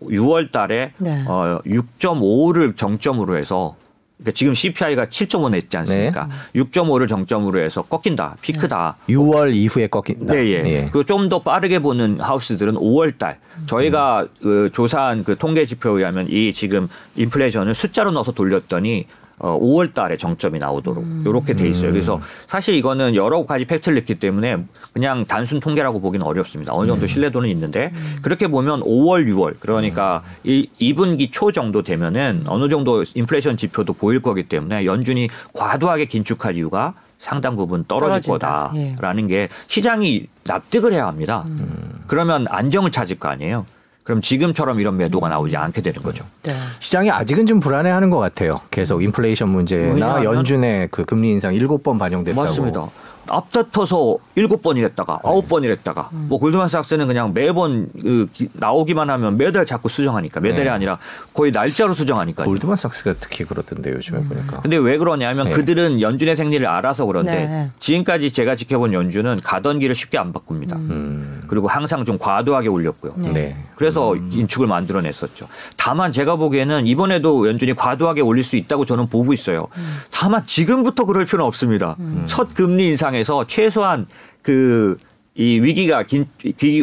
유월 달에 네. 어, 육 점 오를 정점으로 해서 그러니까 지금 씨피아이가 칠 점 오 냈지 않습니까? 네. 육 점 오를 정점으로 해서 꺾인다. 피크다. 유월 이후에 꺾인다. 네. 예. 예. 그리고 좀 더 빠르게 보는 하우스들은 오월 달. 저희가 음. 그 조사한 그 통계지표에 의하면 이 지금 인플레이션을 숫자로 넣어서 돌렸더니 어, 오월 달에 정점이 나오도록 이렇게 돼 있어요. 그래서 사실 이거는 여러 가지 팩트를 넣기 때문에 그냥 단순 통계라고 보기는 어렵습니다. 어느 정도 신뢰도는 있는데 그렇게 보면 오월, 유월 그러니까 이, 이 분기 초 정도 되면은 어느 정도 인플레이션 지표도 보일 거기 때문에 연준이 과도하게 긴축할 이유가 상당 부분 떨어질 떨어진다. 거다라는 게 시장이 납득을 해야 합니다. 음. 그러면 안정을 찾을 거 아니에요. 그럼 지금처럼 이런 매도가 나오지 않게 되는 거죠. 네. 시장이 아직은 좀 불안해하는 것 같아요. 계속 인플레이션 문제나 연준의 그 금리 인상 일곱 번 반영됐다고. 맞습니다. 앞다퉈서 일곱 번이랬다가 네. 아홉 번이랬다가 음. 뭐 골드만삭스는 그냥 매번 으, 나오기만 하면 매달 자꾸 수정하니까 매달이 네. 아니라 거의 날짜로 수정하니까요. 골드만삭스가 특히 그렇던데 요즘에 음. 보니까. 근데 왜 그러냐면 네. 그들은 연준의 생리를 알아서 그런데 네. 지금까지 제가 지켜본 연준은 가던 길을 쉽게 안 바꿉니다. 음. 그리고 항상 좀 과도하게 올렸고요. 네. 네. 그래서 음. 인축을 만들어냈었죠. 다만 제가 보기에는 이번에도 연준이 과도하게 올릴 수 있다고 저는 보고 있어요. 음. 다만 지금부터 그럴 필요는 없습니다. 음. 첫 금리 인상에 에서 최소한 그 이 위기가 긴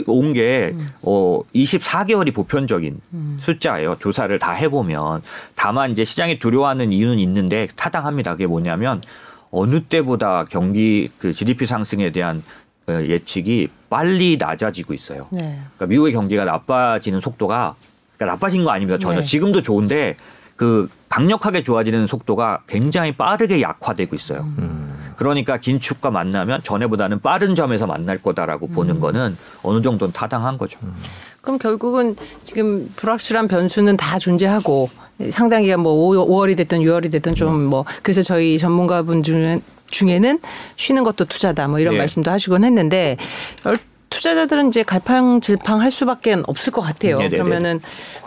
온 게 음. 어, 이십사 개월이 보편적인 음. 숫자예요. 조사를 다 해보면 다만 이제 시장이 두려워하는 이유는 있는데 타당합니다. 그게 뭐냐면 어느 때보다 경기 그 지디피 상승에 대한 예측이 빨리 낮아지고 있어요. 네. 그러니까 미국의 경기가 나빠지는 속도가 그러니까 나빠진 거 아닙니다. 전혀 네. 지금도 좋은데 그 강력하게 좋아지는 속도가 굉장히 빠르게 약화되고 있어요. 음. 그러니까 긴축과 만나면 전에보다는 빠른 점에서 만날 거다라고 음. 보는 거는 어느 정도는 타당한 거죠. 음. 그럼 결국은 지금 불확실한 변수는 다 존재하고 상당 기간 뭐 오월이 됐든 유월이 됐든 좀 뭐 그래서 저희 전문가분 중에는 쉬는 것도 투자다 뭐 이런 예. 말씀도 하시곤 했는데 투자자들은 이제 갈팡질팡 할 수밖에 없을 것 같아요. 네네네. 그러면은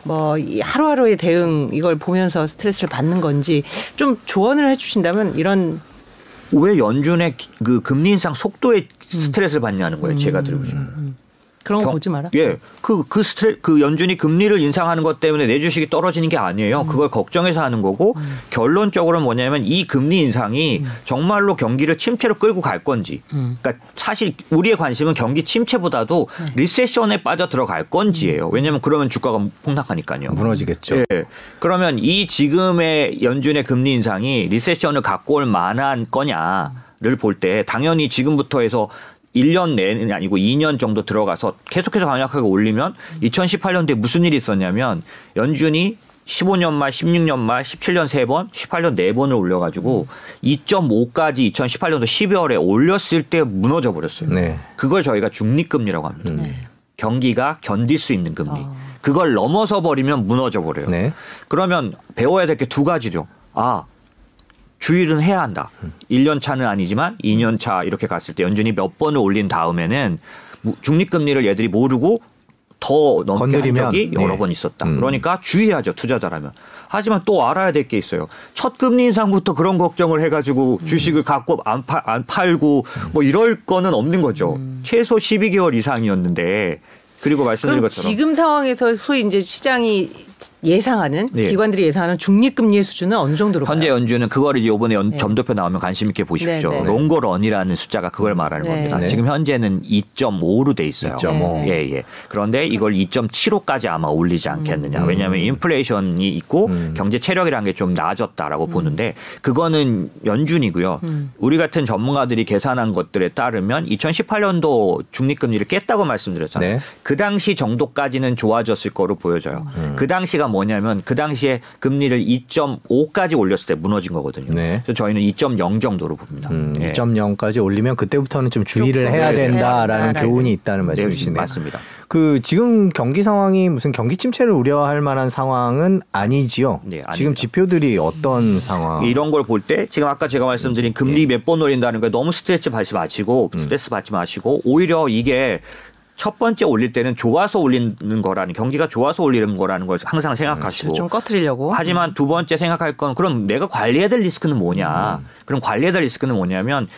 뭐 이 하루하루의 대응 이걸 보면서 스트레스를 받는 건지 좀 조언을 해 주신다면 이런. 왜 연준의 그 금리 인상 속도에 스트레스를 받냐는 거예요. 음. 제가 들고 싶어요. 음. 그런 거 경, 보지 마라. 예, 그그 그 스트레 그 연준이 금리를 인상하는 것 때문에 내 주식이 떨어지는 게 아니에요. 음. 그걸 걱정해서 하는 거고 음. 결론적으로는 뭐냐면 이 금리 인상이 음. 정말로 경기를 침체로 끌고 갈 건지. 음. 그러니까 사실 우리의 관심은 경기 침체보다도 음. 리세션에 빠져 들어갈 건지예요. 왜냐하면 그러면 주가가 폭락하니까요. 무너지겠죠. 예. 그러면 이 지금의 연준의 금리 인상이 리세션을 갖고 올 만한 거냐를 볼 때 당연히 지금부터 해서 일 년 내는 아니고 이 년 정도 들어가서 계속해서 강력하게 올리면 이천십팔 년도에 무슨 일이 있었냐면 연준이 십오 년 말, 십육 년 말, 십칠 년 세 번, 십팔 년 네 번을 올려가지고 이 점 오까지 이천십팔 년도 십이월에 올렸을 때 무너져 버렸어요. 네. 그걸 저희가 중립금리라고 합니다. 네. 경기가 견딜 수 있는 금리. 그걸 넘어서 버리면 무너져 버려요. 네. 그러면 배워야 될 게 두 가지죠. 아, 주일은 해야 한다. 음. 일 년 차는 아니지만 이 년 차 이렇게 갔을 때 연준이 몇 번을 올린 다음에는 중립금리를 얘들이 모르고 더 넘게 건드리면, 한 적이 여러 네. 번 있었다. 음. 그러니까 주의하죠. 투자자라면. 하지만 또 알아야 될 게 있어요. 첫 금리 인상부터 그런 걱정을 해가지고 음. 주식을 갖고 안, 파, 안 팔고 뭐 이럴 거는 없는 거죠. 음. 최소 십이 개월 이상이었는데. 그리고 말씀드린 것처럼 지금 상황에서 소위 이제 시장이 예상하는 네. 기관들이 예상하는 중립금리의 수준은 어느 정도로 현재 봐요? 연준은 그걸 이제 이번에 네. 점도표 나오면 관심 있게 보십시오. 네, 네. 롱거런이라는 숫자가 그걸 말하는 네. 겁니다. 네. 지금 현재는 이 점 오로 돼 있어요. 이 점 오. 예, 예. 그런데 이걸 이 점 칠오까지 아마 올리지 않겠느냐. 음. 왜냐하면 인플레이션이 있고 음. 경제 체력이라는 게 좀 낮았다라고 음. 보는데 그거는 연준이고요. 음. 우리 같은 전문가들이 계산한 것들에 따르면 이천십팔 년도 중립금리를 깼다고 말씀드렸잖아요. 네. 그 당시 정도까지는 좋아졌을 거로 보여져요. 음. 그 당시가 뭐냐면 그 당시에 금리를 이 점 오까지 올렸을 때 무너진 거거든요. 네. 그래서 저희는 이 점 영 정도로 봅니다. 음, 네. 이 점 영까지 올리면 그때부터는 좀 주의를 좀 해야 된다라는 해야 교훈이 있다는 말씀이시네요. 네, 맞습니다. 그 지금 경기 상황이 무슨 경기 침체를 우려할 만한 상황은 아니지요. 네, 지금 지표들이 어떤 음. 상황? 이런 걸 볼 때 지금 아까 제가 말씀드린 금리 예. 몇 번 올린다는 거 너무 스트레스 받지 마시고 스트레스 음. 받지 마시고 오히려 이게 첫 번째 올릴 때는 좋아서 올리는 거라는 경기가 좋아서 올리는 거라는 걸 항상 생각하시고 좀 꺼트리려고 하지만 두 번째 생각할 건 그럼 내가 관리해야 될 리스크는 뭐냐 음. 그럼 관리해야 될 리스크는 뭐냐면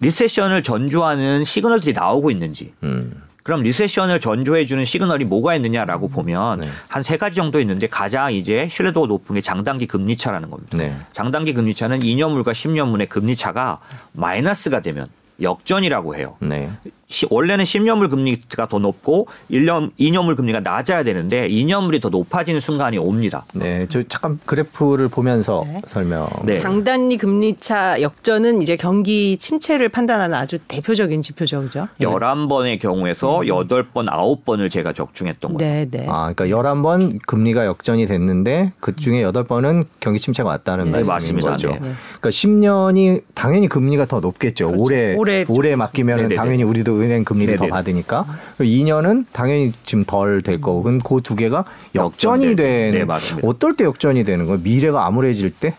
리세션을 전조하는 시그널들이 나오고 있는지 음. 그럼 리세션을 전조해 주는 시그널이 뭐가 있느냐라고 보면 네. 한 세 가지 정도 있는데 가장 이제 신뢰도가 높은 게 장단기 금리 차라는 겁니다. 네. 장단기 금리 차는 이 년물과 십 년물의 금리 차가 마이너스가 되면 역전이라고 해요. 네. 시, 원래는 십 년물 금리가 더 높고 일 년, 이 년물 금리가 낮아야 되는데 이 년물이 더 높아지는 순간이 옵니다. 네, 저 잠깐 그래프를 보면서 네. 설명. 네. 장단기 금리차 역전은 이제 경기 침체를 판단하는 아주 대표적인 지표죠. 그죠? 열한 번의 경우에서 음. 여덟 번, 아홉 번을 제가 적중했던 거예요. 네, 네. 아, 그러니까 열한 번 금리가 역전이 됐는데 그중에 여덟 번은 경기 침체가 왔다는 네, 말씀인 맞습니다. 거죠. 네. 그러니까 십 년이 당연히 금리가 더 높겠죠. 그렇죠. 올해 올해, 올해 맡기면 당연히 우리도 은행 금리를 네네. 더 받으니까 이 년은 당연히 지금 덜 될 거고 그 두 개가 역전이 된 네, 어떨 때 역전이 되는 거예요? 미래가 암울해질 때?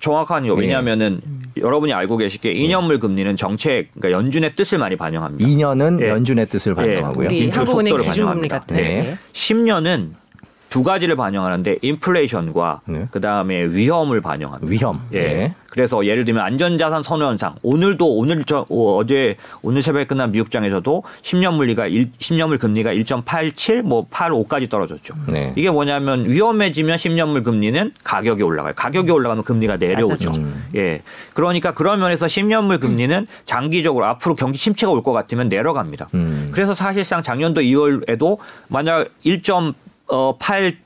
정확하네요. 왜냐하면은 예. 여러분이 알고 계실 게 이 년물 금리는 정책, 그러니까 연준의 뜻을 많이 반영합니다. 이 년은 예. 연준의 뜻을 반영하고요. 예. 한국은행 기준금리 같은 네. 네. 십 년은 두 가지를 반영하는데 인플레이션과 네. 그다음에 위험을 반영합니다. 위험. 예. 네. 그래서 예를 들면 안전자산 선호현상 오늘도 오늘 저 어제 오늘 새벽에 끝난 미국장에서도 십 년 물리가 십 년물 금리가 일 점 팔칠 뭐 팔 오까지 떨어졌죠. 네. 이게 뭐냐면 위험해지면 십 년물 금리는 가격이 올라가요. 가격이 올라가면 금리가 내려오죠. 음. 예. 그러니까 그런 면에서 십 년물 금리는 음. 장기적으로 앞으로 경기 침체가 올 것 같으면 내려갑니다. 음. 그래서 사실상 작년도 이월에도 만약 일 점 팔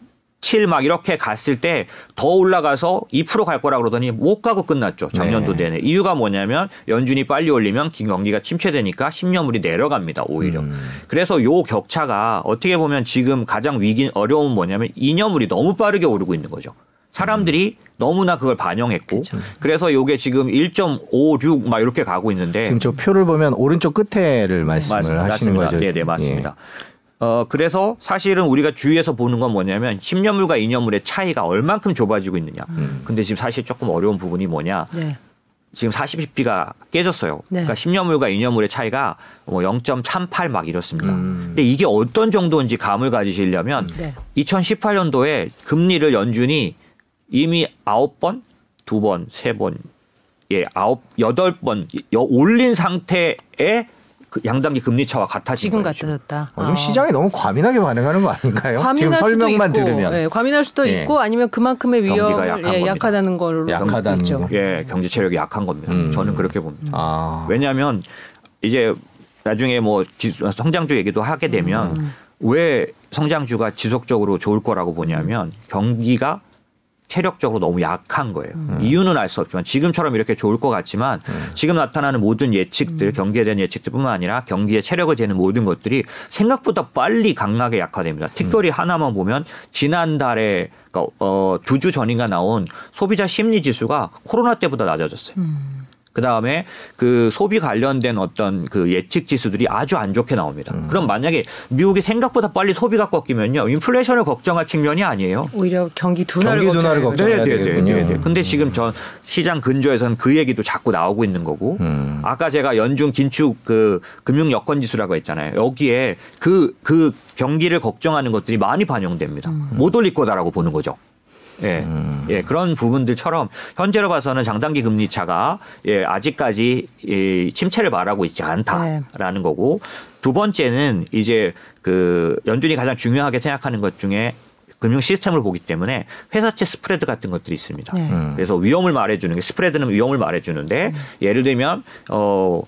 칠 막 이렇게 갔을 때 더 올라가서 이 퍼센트 갈 거라 그러더니 못 가고 끝났죠. 작년도 네. 내내. 이유가 뭐냐면 연준이 빨리 올리면 긴 경기가 침체되니까 십 년물이 내려갑니다. 오히려. 음. 그래서 요 격차가 어떻게 보면 지금 가장 위기 어려움은 뭐냐면 이 년물이 너무 빠르게 오르고 있는 거죠. 사람들이 음. 너무나 그걸 반영했고 그쵸. 그래서 이게 지금 일 점 오육 막 이렇게 가고 있는데 지금 저 표를 보면 오른쪽 끝에를 말씀을 맞습니다. 하시는 맞습니다. 거죠. 네, 네, 맞습니다. 예. 어 그래서 사실은 우리가 주위에서 보는 건 뭐냐면 십 년물과 이 년물의 차이가 얼만큼 좁아지고 있느냐. 음. 근데 지금 사실 조금 어려운 부분이 뭐냐. 네. 지금 사십 피가 깨졌어요. 네. 그러니까 십 년물과 이 년물의 차이가 뭐 영 점 삼팔 막 이렇습니다. 음. 근데 이게 어떤 정도인지 감을 가지시려면 네. 이천십팔 년도에 금리를 연준이 이미 아홉 번, 두 번, 세 번, 예, 아홉, 여덟 번 올린 상태에 그 양단기 금리차와 같아진 지금 거였죠. 같아졌다. 어, 좀 아. 시장이 너무 과민하게 반응하는 거 아닌가요? 지금 설명만 있고, 들으면. 네, 과민할 수도 예. 있고 아니면 그만큼의 위험을 약한 예, 약하다는 걸로. 약하다는 거죠. 예, 경제 체력이 약한 겁니다. 음. 저는 그렇게 봅니다. 아. 왜냐하면 이제 나중에 뭐 성장주 얘기도 하게 되면 음. 왜 성장주가 지속적으로 좋을 거라고 보냐면 경기가 체력적으로 너무 약한 거예요. 음. 이유는 알 수 없지만 지금처럼 이렇게 좋을 것 같지만 음. 지금 나타나는 모든 예측들 음. 경기에 대한 예측들뿐만 아니라 경기의 체력을 재는 모든 것들이 생각보다 빨리 강하게 약화됩니다. 특별히 음. 하나만 보면 지난달에 그러니까 어, 두 주 전인가 나온 소비자 심리지수가 코로나 때보다 낮아졌어요. 음. 그다음에 그 소비 관련된 어떤 그 예측 지수들이 아주 안 좋게 나옵니다. 음. 그럼 만약에 미국이 생각보다 빨리 소비가 꺾이면요. 인플레이션을 걱정할 측면이 아니에요. 오히려 경기 둔화를 걱정해야 되겠군요. 네네네. 근데 지금 전 시장 근저에서는 그 얘기도 자꾸 나오고 있는 거고. 음. 아까 제가 연준 긴축 그 금융 여건 지수라고 했잖아요. 여기에 그, 그 경기를 걱정하는 것들이 많이 반영됩니다. 음. 못 올릴 거다라고 보는 거죠. 예, 음. 예, 그런 부분들처럼 현재로 봐서는 장단기 금리 차가 예, 아직까지 예, 침체를 말하고 있지 않다라는 네. 거고, 두 번째는 이제 그 연준이 가장 중요하게 생각하는 것 중에 금융 시스템을 보기 때문에 회사채 스프레드 같은 것들이 있습니다. 네. 음. 그래서 위험을 말해주는 게 스프레드는 위험을 말해주는데 음. 예를 들면 어,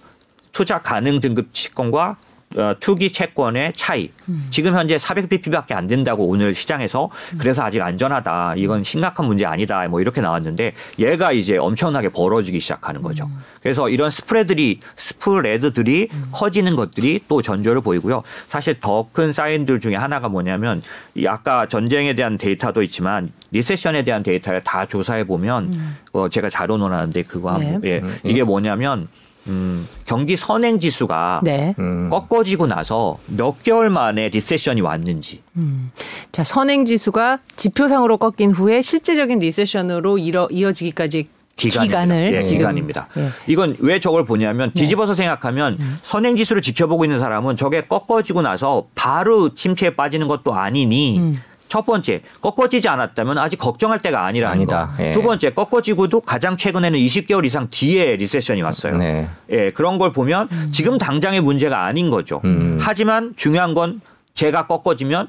투자 가능 등급 채권과 어, 투기 채권의 차이. 음. 지금 현재 사백 비피밖에 안 된다고 오늘 시장에서 음. 그래서 아직 안전하다. 이건 심각한 문제 아니다. 뭐 이렇게 나왔는데 얘가 이제 엄청나게 벌어지기 시작하는 거죠. 음. 그래서 이런 스프레드들이 스프레드들이 음. 커지는 것들이 또 전조를 보이고요. 사실 더 큰 사인들 중에 하나가 뭐냐면 이 아까 전쟁에 대한 데이터도 있지만 리세션에 대한 데이터를 다 조사해 보면 음. 어, 제가 자료는 하는데 그거 네. 예. 음. 이게 뭐냐면 음, 경기 선행 지수가 네. 음. 꺾어지고 나서 몇 개월 만에 리세션이 왔는지. 음. 자, 선행 지수가 지표상으로 꺾인 후에 실제적인 리세션으로 이어, 이어지기까지 기간입니다. 기간을. 예, 기간입니다. 예. 이건 왜 저걸 보냐면 뒤집어서 네. 생각하면 음. 선행 지수를 지켜보고 있는 사람은 저게 꺾어지고 나서 바로 침체에 빠지는 것도 아니니 음. 첫 번째, 꺾어지지 않았다면 아직 걱정할 때가 아니라는 아니다. 거. 예. 두 번째, 꺾어지고도 가장 최근에는 이십 개월 이상 뒤에 리세션이 왔어요. 네. 예, 그런 걸 보면 음. 지금 당장의 문제가 아닌 거죠. 음. 하지만 중요한 건 제가 꺾어지면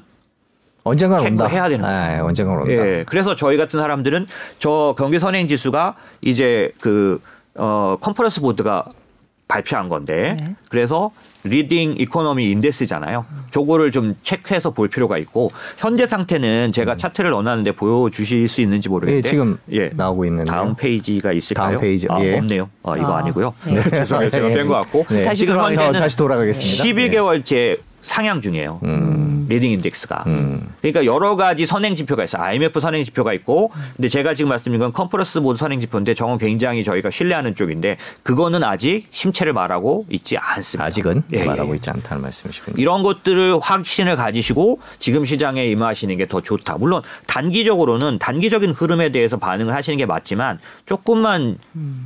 언젠가 온다. 해야 되는 거죠. 아, 언젠가 온다. 예, 그래서 저희 같은 사람들은 저 경기 선행 지수가 이제 그 어, 컨퍼런스 보드가 발표한 건데 네. 그래서 리딩 이코노미 인덱스잖아요. 저거를 좀 체크해서 볼 필요가 있고 현재 상태는 제가 차트를 넣어놨는데 보여주실 수 있는지 모르겠는데 예, 지금 예. 나오고 있는데 다음 페이지가 있을까요? 다음 페이지. 아, 예. 없네요. 아, 이거 아. 아니고요. 네. 죄송해요. 제가 뺀 것 같고 네. 다시 지금 현재는 다시 돌아가겠습니다. 십이 개월째 상향 중이에요. 음. 리딩 인덱스가. 음. 그러니까 여러 가지 선행 지표가 있어요. 아이엠에프 선행 지표가 있고 근데 제가 지금 말씀드린 건 컨퍼런스 보드 선행 지표인데 저건 굉장히 저희가 신뢰하는 쪽인데 그거는 아직 심체를 말하고 있지 않습니다. 아직은 예, 말하고 예. 있지 않다는 말씀이시군요. 이런 것들을 확신을 가지시고 지금 시장에 임하시는 게 더 좋다. 물론 단기적으로는 단기적인 흐름에 대해서 반응을 하시는 게 맞지만 조금만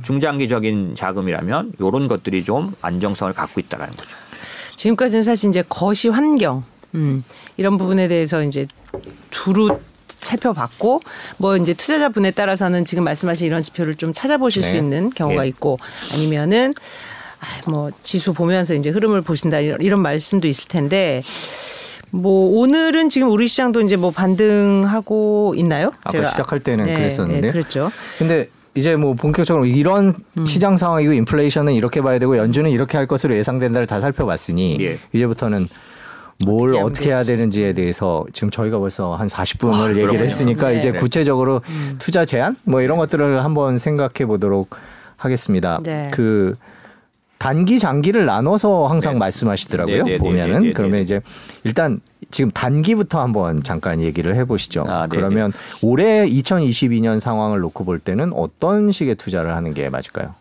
중장기적인 자금이라면 이런 것들이 좀 안정성을 갖고 있다라는 거죠. 지금까지는 사실 이제 거시 환경 음, 이런 부분에 대해서 이제 두루 살펴봤고 뭐 이제 투자자분에 따라서는 지금 말씀하신 이런 지표를 좀 찾아보실 네. 수 있는 경우가 예. 있고 아니면은 뭐 지수 보면서 이제 흐름을 보신다 이런, 이런 말씀도 있을 텐데 뭐 오늘은 지금 우리 시장도 이제 뭐 반등하고 있나요? 아까 제가. 시작할 때는 네, 그랬었는데. 네, 그렇죠. 근데 이제 뭐 본격적으로 이런 음. 시장 상황이고 인플레이션은 이렇게 봐야 되고 연준은 이렇게 할 것으로 예상된다를 다 살펴봤으니 예. 이제부터는 뭘 어떻게, 어떻게 해야 되는지에 대해서 지금 저희가 벌써 한 사십 분을 와, 얘기를 그렇군요. 했으니까 네. 이제 구체적으로 음. 투자 제한 뭐 이런 것들을 한번 생각해 보도록 하겠습니다. 네. 그 단기 장기를 나눠서 항상 네. 말씀하시더라고요. 네, 네, 보면은 네, 네, 네, 그러면 네. 이제 일단 지금 단기부터 한번 잠깐 얘기를 해보시죠. 아, 그러면 올해 이천이십이 년 상황을 놓고 볼 때는 어떤 식의 투자를 하는 게 맞을까요?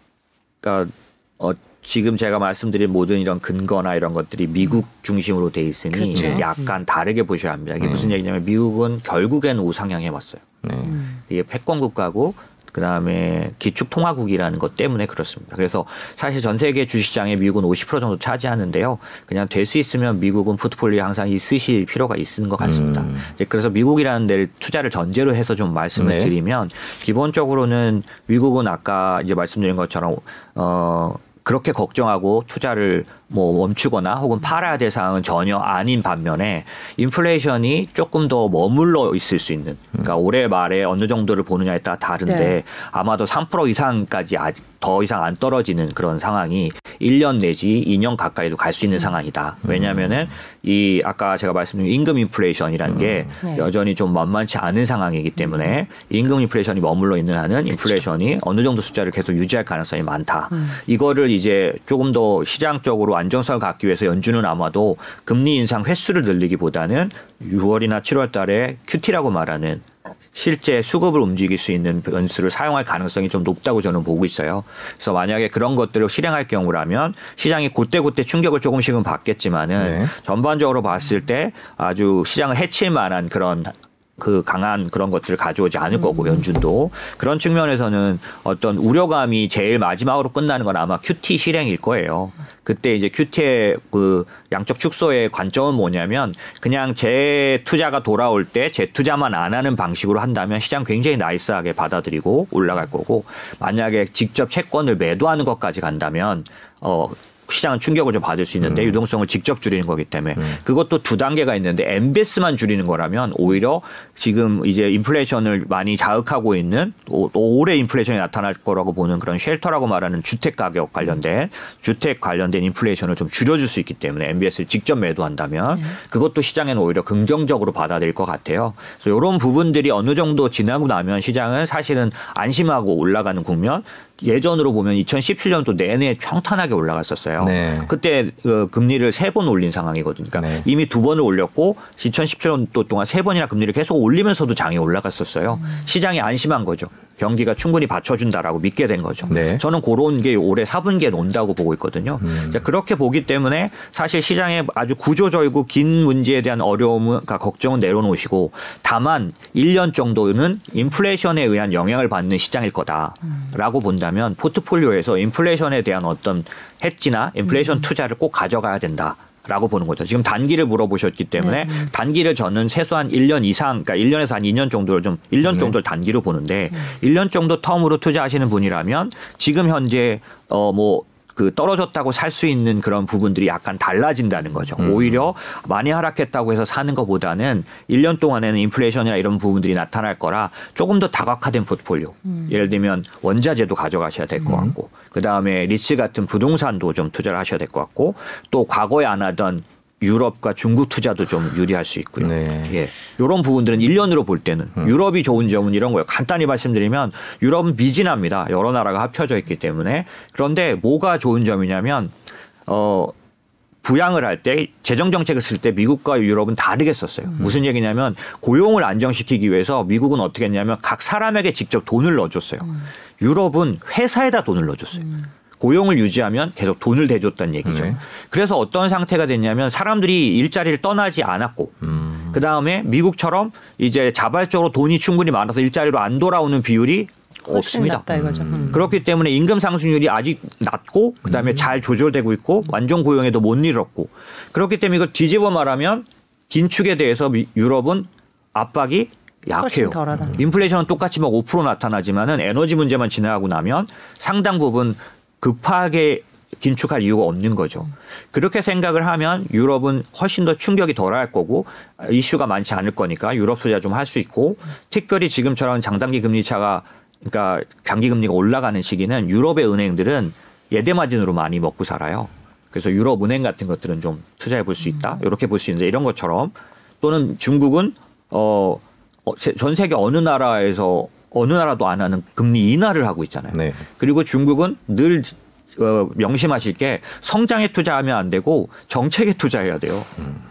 그러니까 어, 지금 제가 말씀드린 모든 이런 근거나 이런 것들이 미국 중심으로 돼 있으니 그렇죠. 약간 음. 다르게 보셔야 합니다. 이게 음. 무슨 얘기냐면 미국은 결국엔 우상향해 왔어요. 음. 이게 패권 국가고 그다음에 기축통화국이라는 것 때문에 그렇습니다. 그래서 사실 전 세계 주시장에 미국은 오십 퍼센트 정도 차지하는데요. 그냥 될 수 있으면 미국은 포트폴리오에 항상 있으실 필요가 있는 것 같습니다. 음. 이제 그래서 미국이라는 데를 투자를 전제로 해서 좀 말씀을 네. 드리면 기본적으로는 미국은 아까 이제 말씀드린 것처럼 어. 그렇게 걱정하고 투자를 뭐 멈추거나 혹은 팔아야 될 상황은 전혀 아닌 반면에 인플레이션이 조금 더 머물러 있을 수 있는 그러니까 올해 말에 어느 정도를 보느냐에 따라 다른데 네. 아마도 삼 퍼센트 이상까지 아직 더 이상 안 떨어지는 그런 상황이 일 년 내지 이 년 가까이도 갈 수 있는 음. 상황이다. 왜냐하면은 이 아까 제가 말씀드린 임금 인플레이션이라는 음. 게 네. 여전히 좀 만만치 않은 상황이기 때문에 임금 인플레이션이 머물러 있는 한은 인플레이션이 그렇죠. 어느 정도 숫자를 계속 유지할 가능성이 많다. 음. 이거를 이제 조금 더 시장적으로 안정성을 갖기 위해서 연준은 아마도 금리 인상 횟수를 늘리기보다는 유월이나 칠월 달에 큐티라고 말하는 실제 수급을 움직일 수 있는 변수를 사용할 가능성이 좀 높다고 저는 보고 있어요. 그래서 만약에 그런 것들을 실행할 경우라면 시장이 그때그때 충격을 조금씩은 받겠지만은 네. 전반적으로 봤을 때 아주 시장을 해칠 만한 그런 그 강한 그런 것들을 가져오지 않을 거고 연준도 그런 측면에서는 어떤 우려감이 제일 마지막으로 끝나는 건 아마 큐티 실행일 거예요. 그때 이제 큐티의 그 양적 축소의 관점은 뭐냐면 그냥 재투자가 돌아올 때 재투자만 안 하는 방식으로 한다면 시장 굉장히 나이스하게 받아들이고 올라갈 거고 만약에 직접 채권을 매도하는 것까지 간다면 어. 시장은 충격을 좀 받을 수 있는데 음. 유동성을 직접 줄이는 거기 때문에 음. 그것도 두 단계가 있는데 엠비에스만 줄이는 거라면 오히려 지금 이제 인플레이션을 많이 자극하고 있는 오, 올해 인플레이션이 나타날 거라고 보는 그런 쉘터라고 말하는 주택 가격 관련된 주택 관련된 인플레이션을 좀 줄여줄 수 있기 때문에 엠비에스를 직접 매도한다면 음. 그것도 시장에는 오히려 긍정적으로 받아들일 것 같아요. 그래서 이런 부분들이 어느 정도 지나고 나면 시장은 사실은 안심하고 올라가는 국면 예전으로 보면 이천십칠 년도 내내 평탄하게 올라갔었어요. 네. 그때 그 금리를 세 번 올린 상황이거든요. 그러니까 네. 이미 두 번을 올렸고 이천십칠 년도 동안 세 번이나 금리를 계속 올리면서도 장이 올라갔었어요. 음. 시장이 안심한 거죠. 경기가 충분히 받쳐준다라고 믿게 된 거죠. 네. 저는 그런 게 올해 사분기에 온다고 보고 있거든요. 음. 그렇게 보기 때문에 사실 시장의 아주 구조적이고 긴 문제에 대한 어려움, 그러니까 걱정은 내려놓으시고 다만 일 년 정도는 인플레이션에 의한 영향을 받는 시장일 거다라고 음. 본다면 포트폴리오에서 인플레이션에 대한 어떤 헤지나 인플레이션 음. 투자를 꼭 가져가야 된다. 라고 보는 거죠. 지금 단기를 물어보셨기 때문에 네. 단기를 저는 최소한 일 년 이상, 그러니까 일 년에서 한 이 년 정도를 좀 일 년 네. 정도를 단기로 보는데 네. 일 년 정도 텀으로 투자하시는 분이라면 지금 현재 어 뭐 그 떨어졌다고 살 수 있는 그런 부분들이 약간 달라진다는 거죠. 음. 오히려 많이 하락했다고 해서 사는 것보다는 일 년 동안에는 인플레이션이나 이런 부분들이 나타날 거라 조금 더 다각화된 포트폴리오. 음. 예를 들면 원자재도 가져가셔야 될 것 같고 음. 그다음에 리츠 같은 부동산도 좀 투자를 하셔야 될 것 같고 또 과거에 안 하던 유럽과 중국 투자도 좀 유리할 수 있고요. 네. 예. 이런 부분들은 일 년으로 볼 때는 음. 유럽이 좋은 점은 이런 거예요. 간단히 말씀드리면 유럽은 미진합니다. 여러 나라가 합쳐져 있기 때문에. 그런데 뭐가 좋은 점이냐면 어 부양을 할 때 재정 정책을 쓸 때 미국과 유럽은 다르게 썼어요. 음. 무슨 얘기냐면 고용을 안정시키기 위해서 미국은 어떻게 했냐면 각 사람에게 직접 돈을 넣어줬어요. 음. 유럽은 회사에다 돈을 넣어줬어요. 음. 고용을 유지하면 계속 돈을 대줬다는 얘기죠. 네. 그래서 어떤 상태가 됐냐면 사람들이 일자리를 떠나지 않았고 음. 그다음에 미국처럼 이제 자발적으로 돈이 충분히 많아서 일자리로 안 돌아오는 비율이 없습니다. 음. 그렇기 때문에 임금 상승률이 아직 낮고 그다음에 음. 잘 조절되고 있고 완전 고용에도 못 이뤘고 그렇기 때문에 이걸 뒤집어 말하면 긴축에 대해서 유럽은 압박이 약해요. 인플레이션은 똑같이 막 오 퍼센트 나타나지만은 에너지 문제만 지나가고 나면 상당 부분 급하게 긴축할 이유가 없는 거죠. 그렇게 생각을 하면 유럽은 훨씬 더 충격이 덜할 거고 이슈가 많지 않을 거니까 유럽 투자 좀 할 수 있고 특별히 지금처럼 장단기 금리 차가 그러니까 장기 금리가 올라가는 시기는 유럽의 은행들은 예대 마진으로 많이 먹고 살아요. 그래서 유럽 은행 같은 것들은 좀 투자해 볼 수 있다. 이렇게 볼 수 있는데 이런 것처럼 또는 중국은 어 전 세계 어느 나라에서 어느 나라도 안 하는 금리 인하를 하고 있잖아요. 네. 그리고 중국은 늘 어, 명심하실 게 성장에 투자하면 안 되고 정책에 투자해야 돼요. 음.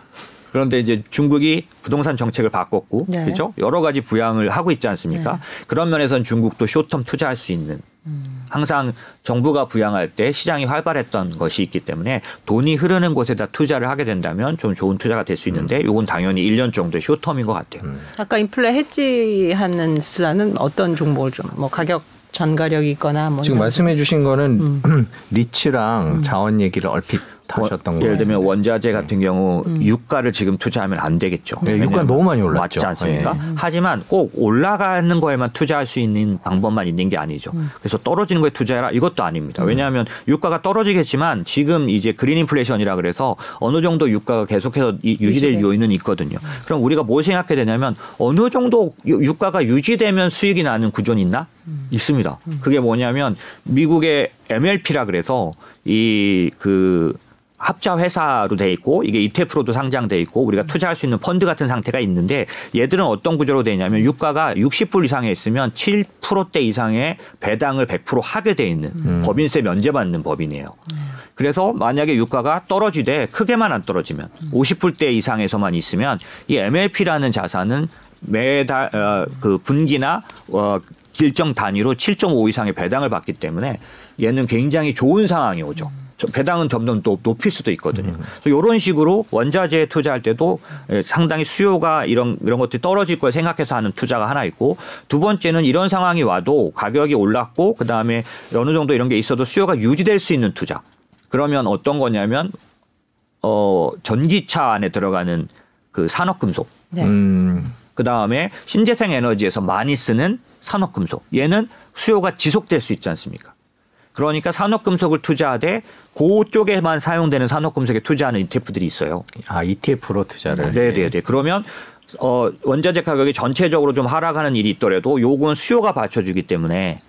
그런데 이제 중국이 부동산 정책을 바꿨고 네. 그렇죠? 여러 가지 부양을 하고 있지 않습니까? 네. 그런 면에서는 중국도 숏텀 투자할 수 있는 음. 항상 정부가 부양할 때 시장이 활발했던 것이 있기 때문에 돈이 흐르는 곳에다 투자를 하게 된다면 좀 좋은 투자가 될 수 있는데 이건 당연히 일 년 정도의 쇼텀인 것 같아요. 음. 아까 인플레 해지하는 수단은 어떤 종목을 좀 뭐 가격 전가력이 있거나 뭐 지금 말씀해 주신 거는 음. 리츠랑 음. 자원 얘기를 얼핏 하셨던 거예요. 예를 들면 원자재 같은 네. 경우 음. 유가를 지금 투자하면 안 되겠죠. 네, 유가 너무 많이 올랐죠. 맞지 않습니까? 네. 하지만 꼭 올라가는 거에만 투자할 수 있는 방법만 있는 게 아니죠. 음. 그래서 떨어지는 거에 투자해라 이것도 아닙니다. 왜냐하면 음. 유가가 떨어지겠지만 지금 이제 그린 인플레이션이라 그래서 어느 정도 유가가 계속해서 유지될 요인은 있거든요. 음. 그럼 우리가 뭘 생각해야 되냐면 어느 정도 유가가 유지되면 수익이 나는 구조는 있나? 음. 있습니다. 음. 그게 뭐냐면 미국의 엠엘피라 그래서 이 그 합자 회사로 돼 있고 이게 이티에프로도 상장돼 있고 우리가 투자할 수 있는 펀드 같은 상태가 있는데 얘들은 어떤 구조로 돼 있냐면 유가가 육십 불 이상에 있으면 칠 퍼센트대 이상의 배당을 백 퍼센트 하게 돼 있는 음. 법인세 면제받는 법인이에요. 음. 그래서 만약에 유가가 떨어지되 크게만 안 떨어지면 오십 불대 이상에서만 있으면 이 엠엘피라는 자산은 매달 어, 그 분기나 어, 일정 단위로 칠 점 오 이상의 배당을 받기 때문에 얘는 굉장히 좋은 상황이 오죠. 배당은 점점 또 높일 수도 있거든요. 음. 그래서 이런 식으로 원자재에 투자할 때도 상당히 수요가 이런 이런 것들이 떨어질 걸 생각해서 하는 투자가 하나 있고, 두 번째는 이런 상황이 와도 가격이 올랐고 그 다음에 어느 정도 이런 게 있어도 수요가 유지될 수 있는 투자. 그러면 어떤 거냐면 어, 전기차 안에 들어가는 그 산업금속. 네. 음. 그 다음에 신재생 에너지에서 많이 쓰는 산업금속. 얘는 수요가 지속될 수 있지 않습니까? 그러니까 산업금속을 투자하되 그쪽에만 사용되는 산업금속에 투자하는 이티에프들이 있어요. 아, 이티에프로 투자를. 네, 네, 네. 그러면 어, 원자재 가격이 전체적으로 좀 하락하는 일이 있더라도 요건 수요가 받쳐주기 때문에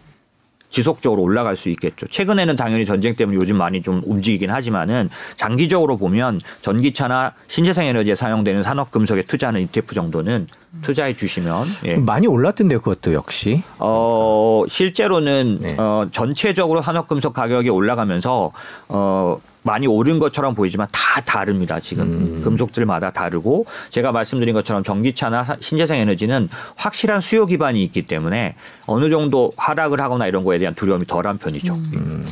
지속적으로 올라갈 수 있겠죠. 최근에는 당연히 전쟁 때문에 요즘 많이 좀 움직이긴 하지만은 장기적으로 보면 전기차나 신재생 에너지에 사용되는 산업금속에 투자하는 이티에프 정도는 투자해 주시면. 예. 많이 올랐던데 그것도 역시. 어, 실제로는 네. 어, 전체적으로 산업금속 가격이 올라가면서 어, 많이 오른 것처럼 보이지만 다 다릅니다. 지금 음. 금속들마다 다르고, 제가 말씀드린 것처럼 전기차나 신재생 에너지는 확실한 수요 기반이 있기 때문에 어느 정도 하락을 하거나 이런 거에 대한 두려움이 덜한 편이죠. 음. 음.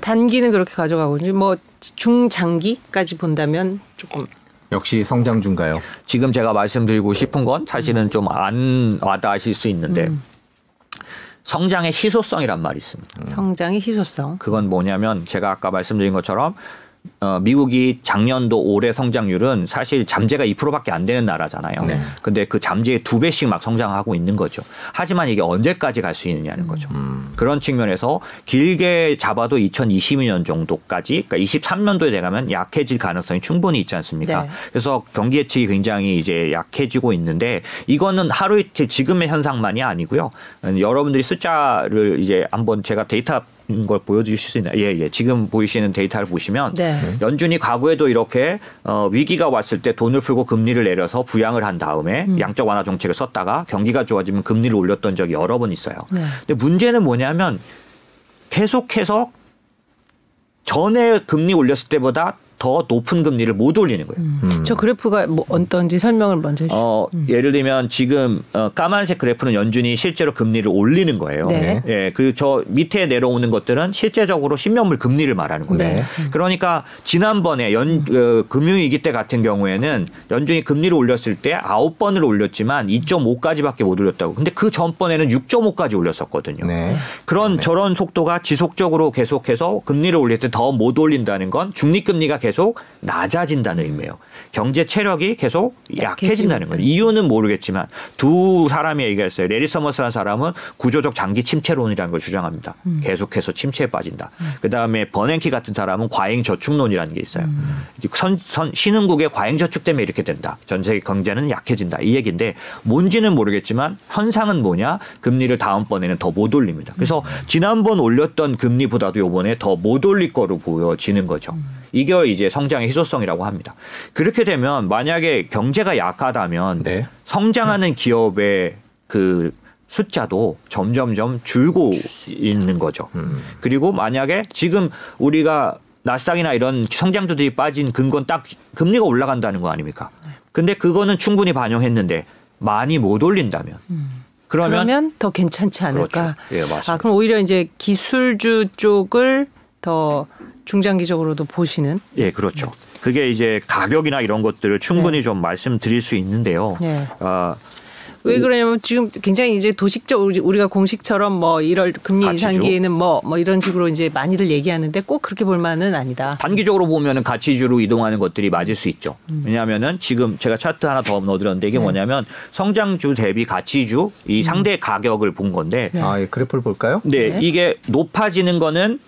단기는 그렇게 가져가고 뭐 중장기까지 본다면 조금. 역시 성장주인가요? 지금 제가 말씀드리고 싶은 건 사실은 음. 좀 안 와닿으실 수 있는데 음. 성장의 희소성이란 말이 있습니다. 성장의 희소성. 그건 뭐냐면 제가 아까 말씀드린 것처럼 어, 미국이 작년도 올해 성장률은 사실 잠재가 이 퍼센트밖에 안 되는 나라잖아요. 네. 근데 그 잠재의 두 배씩 막 성장하고 있는 거죠. 하지만 이게 언제까지 갈 수 있느냐는 거죠. 음. 그런 측면에서 길게 잡아도 이천이십이 년 정도까지, 그러니까 이십삼 년도에 돼가면 약해질 가능성이 충분히 있지 않습니까? 네. 그래서 경기 예측이 굉장히 이제 약해지고 있는데, 이거는 하루 이틀 지금의 현상만이 아니고요. 여러분들이 숫자를 이제 한번 제가 데이터 걸 보여주실 수 있나요? 예, 예. 지금 보이시는 데이터를 보시면 네. 연준이 과거에도 이렇게 어, 위기가 왔을 때 돈을 풀고 금리를 내려서 부양을 한 다음에 음. 양적 완화 정책을 썼다가 경기가 좋아지면 금리를 올렸던 적이 여러 번 있어요. 네. 근데 문제는 뭐냐면 계속해서 전에 금리 올렸을 때보다 더 높은 금리를 못 올리는 거예요. 음. 음. 저 그래프가 뭐 어떤지 설명을 먼저 해주시죠. 어, 음. 예를 들면 지금 어, 까만색 그래프는 연준이 실제로 금리를 올리는 거예요. 네. 예, 그 저 밑에 내려오는 것들은 실제적으로 십년물 금리를 말하는 거예요. 네. 음. 그러니까 지난번에 연, 어, 금융위기 때 같은 경우에는 연준이 금리를 올렸을 때 아홉 번을 올렸지만 이 점 오까지밖에 못 올렸다고. 근데 그 전번에는 육 점 오까지 올렸었거든요. 네. 그런 네. 저런 속도가 지속적으로 계속해서 금리를 올릴 때 더 못 올린다는 건 중립금리가 계속 계속 낮아진다는 의미예요. 경제 체력이 계속 약해진다는 거예요. 이유는 모르겠지만 두 사람이 얘기했어요. 레리 서머스라는 사람은 구조적 장기 침체론이라는 걸 주장합니다. 음. 계속해서 침체에 빠진다. 음. 그다음에 버냉키 같은 사람은 과잉 저축론이라는 게 있어요. 음. 선, 선, 신흥국의 과잉 저축 때문에 이렇게 된다. 전 세계 경제는 약해진다. 이 얘기인데 뭔지는 모르겠지만 현상은 뭐냐? 금리를 다음번에는 더 못 올립니다. 그래서 지난번 올렸던 금리보다도 이번에 더 못 올릴 거로 보여지는 거죠. 음. 이게 이제 성장의 희소성이라고 합니다. 그렇게 되면 만약에 경제가 약하다면 네. 성장하는 기업의 그 숫자도 점점점 줄고 있는 거죠. 음. 그리고 만약에 지금 우리가 나스닥이나 이런 성장주들이 빠진 근거는 딱 금리가 올라간다는 거 아닙니까? 근데 그거는 충분히 반영했는데 많이 못 올린다면. 음. 그러면, 그러면 더 괜찮지 않을까? 그렇죠. 예, 맞습니다. 아, 그럼 오히려 이제 기술주 쪽을 더 중장기적으로도 보시는. 예, 그렇죠. 그게 이제 가격이나 이런 것들을 충분히 네. 좀 말씀드릴 수 있는데요. 네. 어, 왜 그러냐면 지금 굉장히 이제 도식적으로 우리가 공식처럼 뭐 이럴 금리 가치주? 인상기에는 뭐, 뭐 이런 식으로 이제 많이들 얘기하는데 꼭 그렇게 볼 만은 아니다. 단기적으로 보면은 가치주로 이동하는 것들이 맞을 수 있죠. 음. 왜냐하면은 지금 제가 차트 하나 더 넣어드렸는데 이게 네. 뭐냐면 성장주 대비 가치주 이 상대 음. 가격을 본 건데. 네. 아, 예, 그래프를 볼까요? 네, 네. 이게 높아지는 거는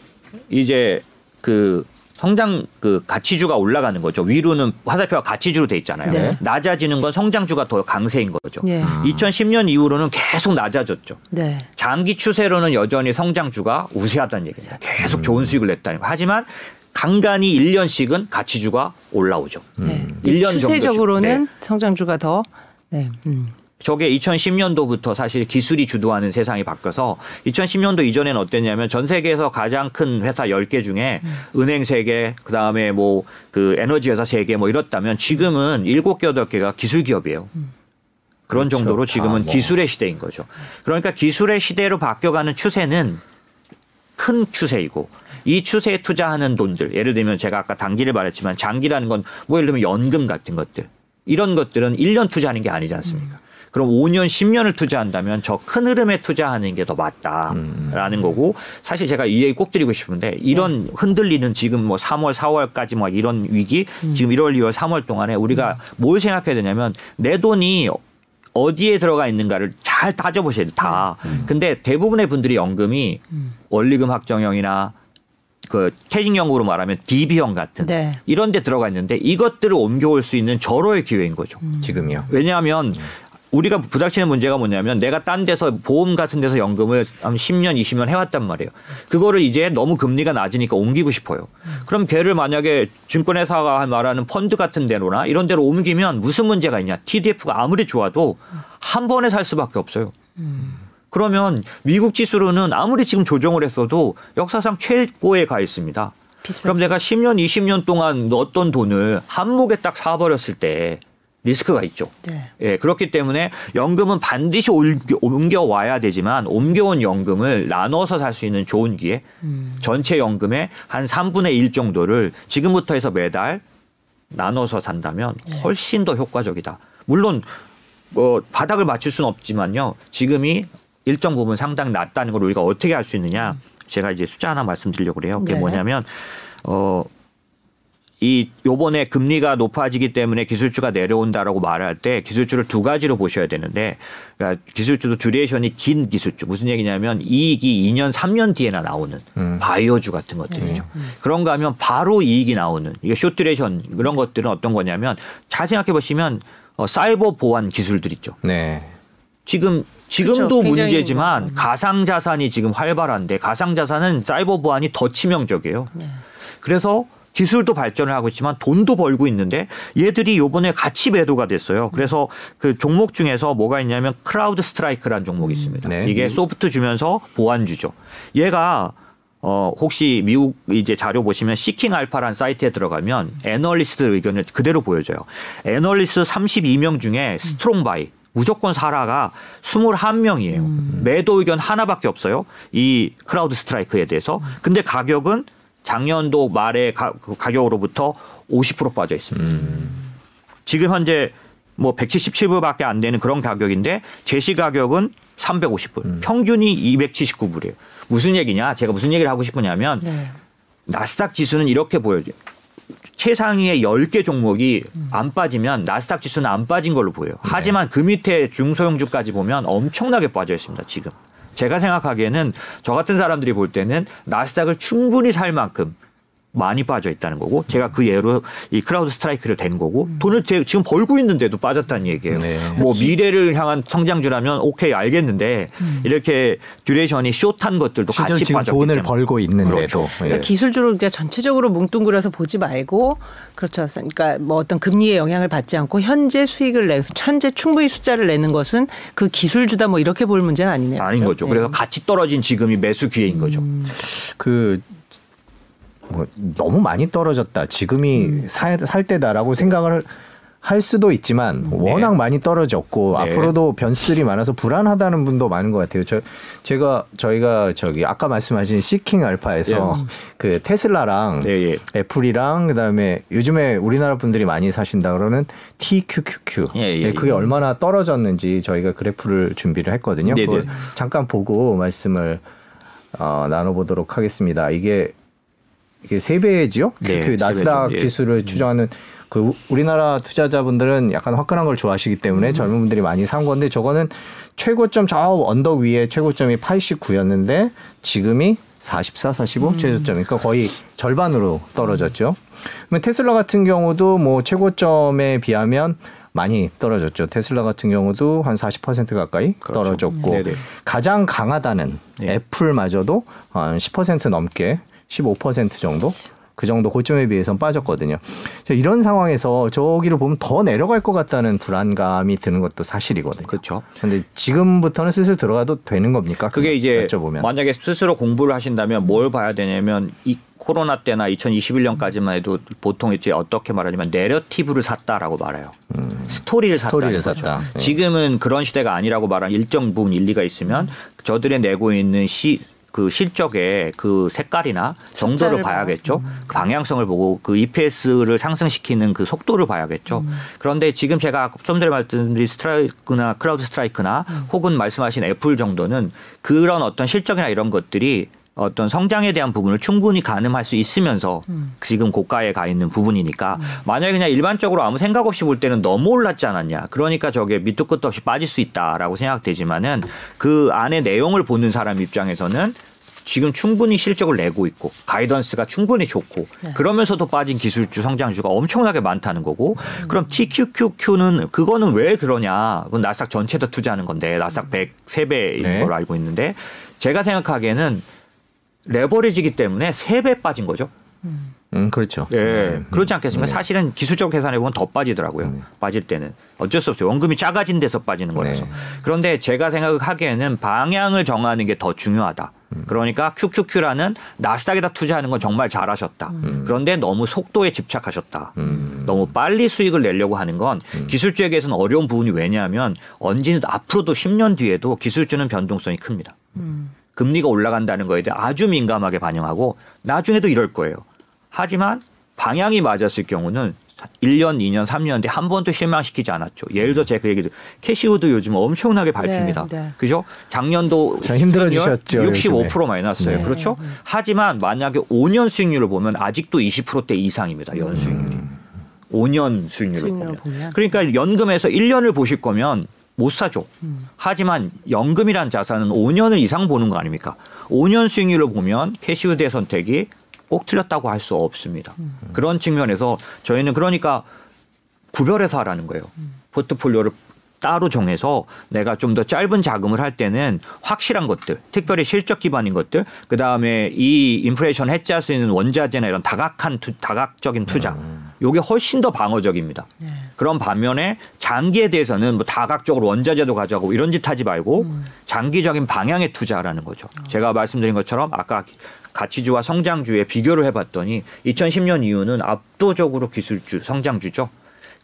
이제 그 성장 그 가치주가 올라가는 거죠. 위로는 화살표가 가치주로 돼 있잖아요. 네. 낮아지는 건 성장주가 더 강세인 거죠. 네. 음. 이천십 년 이후로는 계속 낮아졌죠. 네. 장기 추세로는 여전히 성장주가 우세하다는 얘기입니다. 계속 음. 좋은 수익을 냈다는 거. 하지만 간간히 일 년씩은 가치주가 올라오죠. 음. 일 년 추세적으로는 네. 성장주가 더. 네. 음. 저게 이천십 년도부터 사실 기술이 주도하는 세상이 바뀌어서 이천십 년도 이전에는 어땠냐면 전 세계에서 가장 큰 회사 열 개 중에 은행 세 개, 그다음에 뭐 그 에너지 회사 세 개 뭐 이렇다면 지금은 일곱 개, 여덟 개가 기술 기업이에요. 그런 그렇죠. 정도로 지금은 아, 뭐. 기술의 시대인 거죠. 그러니까 기술의 시대로 바뀌어가는 추세는 큰 추세이고 이 추세에 투자하는 돈들, 예를 들면 제가 아까 단기를 말했지만 장기라는 건 뭐 예를 들면 연금 같은 것들, 이런 것들은 일 년 투자하는 게 아니지 않습니까? 음. 그럼 오 년, 십 년을 투자한다면 저 큰 흐름에 투자하는 게 더 맞다라는 음. 거고, 사실 제가 이 얘기 꼭 드리고 싶은데 이런 흔들리는 지금 뭐 삼월, 사월까지 뭐 이런 위기, 음. 지금 일월, 이월, 삼월 동안에 우리가 음. 뭘 생각해야 되냐면 내 돈이 어디에 들어가 있는가를 잘 따져보셔야 돼, 다. 음. 근데 대부분의 분들이 연금이 음. 원리금 확정형이나 그 퇴직연금으로 말하면 디비형 같은 네. 이런 데 들어가 있는데 이것들을 옮겨올 수 있는 절호의 기회인 거죠. 음. 지금이요. 왜냐하면 음. 우리가 부닥치는 문제가 뭐냐면 내가 딴 데서 보험 같은 데서 연금을 한 십 년, 이십 년 해왔단 말이에요. 그거를 이제 너무 금리가 낮으니까 옮기고 싶어요. 그럼 걔를 만약에 증권회사가 말하는 펀드 같은 데로나 이런 데로 옮기면 무슨 문제가 있냐. 티디에프가 아무리 좋아도 한 번에 살 수밖에 없어요. 그러면 미국 지수로는 아무리 지금 조정을 했어도 역사상 최고에 가 있습니다. 비싸죠. 그럼 내가 십 년, 이십 년 동안 넣었던 돈을 한 목에 딱 사버렸을 때 리스크가 있죠. 네. 예, 그렇기 때문에 연금은 반드시 옮겨, 옮겨와야 되지만 옮겨온 연금을 나눠서 살 수 있는 좋은 기회. 음. 전체 연금의 한 삼분의 일 정도를 지금부터 해서 매달 나눠서 산다면 훨씬 더 효과적이다. 물론 뭐 바닥을 맞출 수는 없지만요. 지금이 일정 부분 상당히 낮다는 걸 우리가 어떻게 알 수 있느냐. 음. 제가 이제 숫자 하나 말씀드리려고 그래요. 그게 네. 뭐냐면 어. 이 요번에 금리가 높아지기 때문에 기술주가 내려온다라고 말할 때 기술주를 두 가지로 보셔야 되는데, 그러니까 기술주도 듀레이션이 긴 기술주, 무슨 얘기냐면 이익이 이 년, 삼 년 뒤에나 나오는 음. 바이오주 같은 것들이죠. 음. 그런가 하면 바로 이익이 나오는 이게 숏 듀레이션, 이런 것들은 어떤 거냐면 잘 생각해 보시면 어, 사이버 보안 기술들 있죠. 네. 지금 지금도 그렇죠. 문제지만 음. 가상 자산이 지금 활발한데 가상 자산은 사이버 보안이 더 치명적이에요. 네. 그래서 기술도 발전을 하고 있지만 돈도 벌고 있는데 얘들이 요번에 같이 매도가 됐어요. 그래서 그 종목 중에서 뭐가 있냐면 크라우드 스트라이크라는 종목이 있습니다. 네. 이게 소프트 주면서 보안주죠. 얘가 어 혹시 미국 이제 자료 보시면 시킹 알파라는 사이트에 들어가면 애널리스트 의견을 그대로 보여줘요. 애널리스트 삼십이 명 중에 스트롱 바이, 무조건 사라가 이십일 명이에요. 음. 매도 의견 하나밖에 없어요. 이 크라우드 스트라이크에 대해서. 근데 가격은 작년도 말의 가, 가격으로부터 오십 퍼센트 빠져 있습니다. 음. 지금 현재 뭐 백칠십칠 불밖에 안 되는 그런 가격인데 제시 가격은 삼백오십 불, 음. 평균이 이백칠십구 불이에요. 무슨 얘기냐? 제가 무슨 얘기를 하고 싶으냐면 네. 나스닥 지수는 이렇게 보여요. 최상위의 열 개 종목이 음. 안 빠지면 나스닥 지수는 안 빠진 걸로 보여요. 네. 하지만 그 밑에 중소형주까지 보면 엄청나게 빠져 있습니다. 지금. 제가 생각하기에는 저 같은 사람들이 볼 때는 나스닥을 충분히 살 만큼 많이 빠져 있다는 거고, 제가 그 예로 이 크라우드 스트라이크를 댄 거고, 음. 돈을 지금 벌고 있는데도 빠졌다는 얘기예요. 네. 뭐 미래를 향한 성장주라면 오케이 알겠는데 음. 이렇게 듀레이션이 숏한 것들도 같이 지금 빠졌기 돈을 때문에. 벌고 있는데도 그렇죠. 그러니까 예. 기술주를 이제 전체적으로 뭉뚱그려서 보지 말고 그렇죠. 그러니까 뭐 어떤 금리의 영향을 받지 않고 현재 수익을 내서 현재 충분히 숫자를 내는 것은 그 기술주다 뭐 이렇게 볼 문제는 아니네요. 아닌 그렇죠? 거죠. 네. 그래서 같이 떨어진 지금이 매수 기회인 거죠. 음. 그. 뭐 너무 많이 떨어졌다. 지금이 음. 사, 살 때다라고 생각을 할 수도 있지만 워낙 네. 많이 떨어졌고 네. 앞으로도 변수들이 많아서 불안하다는 분도 많은 것 같아요. 저, 제가 저희가 저기 아까 말씀하신 시킹 알파에서 예. 그 테슬라랑 예, 예. 애플이랑 그다음에 요즘에 우리나라 분들이 많이 사신다 그러는 티큐큐큐 예, 예, 예. 그게 얼마나 떨어졌는지 저희가 그래프를 준비를 했거든요. 네, 그걸 네. 잠깐 보고 말씀을 어, 나눠보도록 하겠습니다. 이게 이게 세 배지요? 네, 그 나스닥 세 배 지수를 예. 추정하는 그 우리나라 투자자분들은 약간 화끈한 걸 좋아하시기 때문에 음. 젊은 분들이 많이 산 건데 저거는 최고점 저 언덕 위에 최고점이 팔십구였는데 지금이 사십사, 사십오 음. 최저점이니까 거의 절반으로 떨어졌죠. 그러면 테슬라 같은 경우도 뭐 최고점에 비하면 많이 떨어졌죠. 테슬라 같은 경우도 한 사십 퍼센트 가까이 그렇죠. 떨어졌고 네네. 가장 강하다는 네. 애플마저도 한 십 퍼센트 넘게 십오 퍼센트 정도 그 정도 고점에 비해서는 빠졌거든요. 이런 상황에서 저기를 보면 더 내려갈 것 같다는 불안감이 드는 것도 사실이거든요. 그렇죠. 그런데 지금부터는 슬슬 들어가도 되는 겁니까? 그게 이제 여쭤보면. 만약에 스스로 공부를 하신다면 뭘 봐야 되냐면 이 코로나 때나 이천이십일 년까지만 해도 보통 이제 어떻게 말하냐면 내러티브를 샀다라고 말해요. 음, 스토리를, 스토리를 샀다. 예. 지금은 그런 시대가 아니라고 말한 일정 부분 일리가 있으면 저들이 내고 있는 시 그 실적의 그 색깔이나 정도를 봐야겠죠. 음. 그 방향성을 보고 그 이피에스를 상승시키는 그 속도를 봐야겠죠. 음. 그런데 지금 제가 좀 전에 말씀드린 스트라이크나 크라우드 스트라이크나 음. 혹은 말씀하신 애플 정도는 그런 어떤 실적이나 이런 것들이 어떤 성장에 대한 부분을 충분히 가늠할 수 있으면서 음. 지금 고가에 가 있는 부분이니까 음. 만약에 그냥 일반적으로 아무 생각 없이 볼 때는 너무 올랐지 않았냐. 그러니까 저게 밑도 끝도 없이 빠질 수 있다라고 생각되지만은 그 안에 내용을 보는 사람 입장에서는 지금 충분히 실적을 내고 있고 가이던스가 충분히 좋고 네. 그러면서도 빠진 기술주 성장주가 엄청나게 많다는 거고 음. 그럼 티큐큐큐는 그거는 왜 그러냐. 그건 나스닥 전체에다 투자하는 건데 나스닥 백삼 배인 네. 걸 알고 있는데 제가 생각하기에는 레버리지이기 때문에 세 배 빠진 거죠. 음, 그렇죠. 예, 음, 그렇지 않겠습니까? 네. 사실은 기술적 계산해 보면 더 빠지더라고요. 네. 빠질 때는 어쩔 수 없어요. 원금이 작아진 데서 빠지는 거라서. 네. 그런데 제가 생각하기에는 방향을 정하는 게 더 중요하다. 음. 그러니까 큐큐큐라는 나스닥에다 투자하는 건 정말 잘하셨다. 음. 그런데 너무 속도에 집착하셨다. 음. 너무 빨리 수익을 내려고 하는 건 음. 기술주에게서는 어려운 부분이 왜냐하면 언제는 앞으로도 십 년 뒤에도 기술주는 변동성이 큽니다. 음. 금리가 올라간다는 거에 대해 아주 민감하게 반영하고 나중에도 이럴 거예요. 하지만 방향이 맞았을 경우는 일 년, 이 년, 삼 년 뒤에 한 번도 실망시키지 않았죠. 예를 들어 제가 그 얘기도 캐시우드 요즘 엄청나게 밟힙니다. 네, 네. 그죠? 작년도 힘들어지셨죠. 육십오 퍼센트 마이너스예요. 네. 그렇죠? 네. 하지만 만약에 오 년 수익률을 보면 아직도 이십 퍼센트대 이상입니다. 연 수익률이. 음. 오 년 수익률을, 수익률을 보면. 보면. 그러니까 연금에서 일 년을 보실 거면 못 사죠. 음. 하지만 연금이란 자산은 오 년을 이상 보는 거 아닙니까? 오 년 수익률을 보면 캐시우드의 선택이 꼭 틀렸다고 할 수 없습니다. 음. 그런 측면에서 저희는 그러니까 구별해서 하라는 거예요. 음. 포트폴리오를 따로 정해서 내가 좀 더 짧은 자금을 할 때는 확실한 것들, 특별히 실적 기반인 것들, 그다음에 이 인플레이션 해지할 수 있는 원자재나 이런 다각한 투, 다각적인 투자, 이게 훨씬 더 방어적입니다. 네. 그런 반면에 장기에 대해서는 뭐 다각적으로 원자재도 가져가고 이런 짓 하지 말고 장기적인 방향에 투자하라는 거죠. 제가 말씀드린 것처럼 아까 가치주와 성장주의 비교를 해봤더니 이천십 년 이후는 압도적으로 기술주, 성장주죠.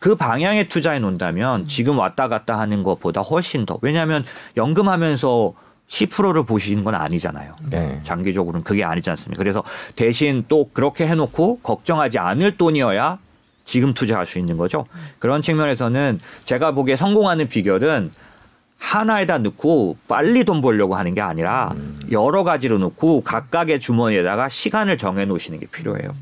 그 방향에 투자해 놓는다면 지금 왔다 갔다 하는 것보다 훨씬 더. 왜냐하면 연금하면서 십 퍼센트를 보시는 건 아니잖아요. 네. 장기적으로는 그게 아니지 않습니까? 그래서 대신 또 그렇게 해놓고 걱정하지 않을 돈이어야 지금 투자할 수 있는 거죠. 그런 측면에서는 제가 보기에 성공하는 비결은 하나에다 넣고 빨리 돈 벌려고 하는 게 아니라 여러 가지로 넣고 각각의 주머니에다가 시간을 정해놓으시는 게 필요해요.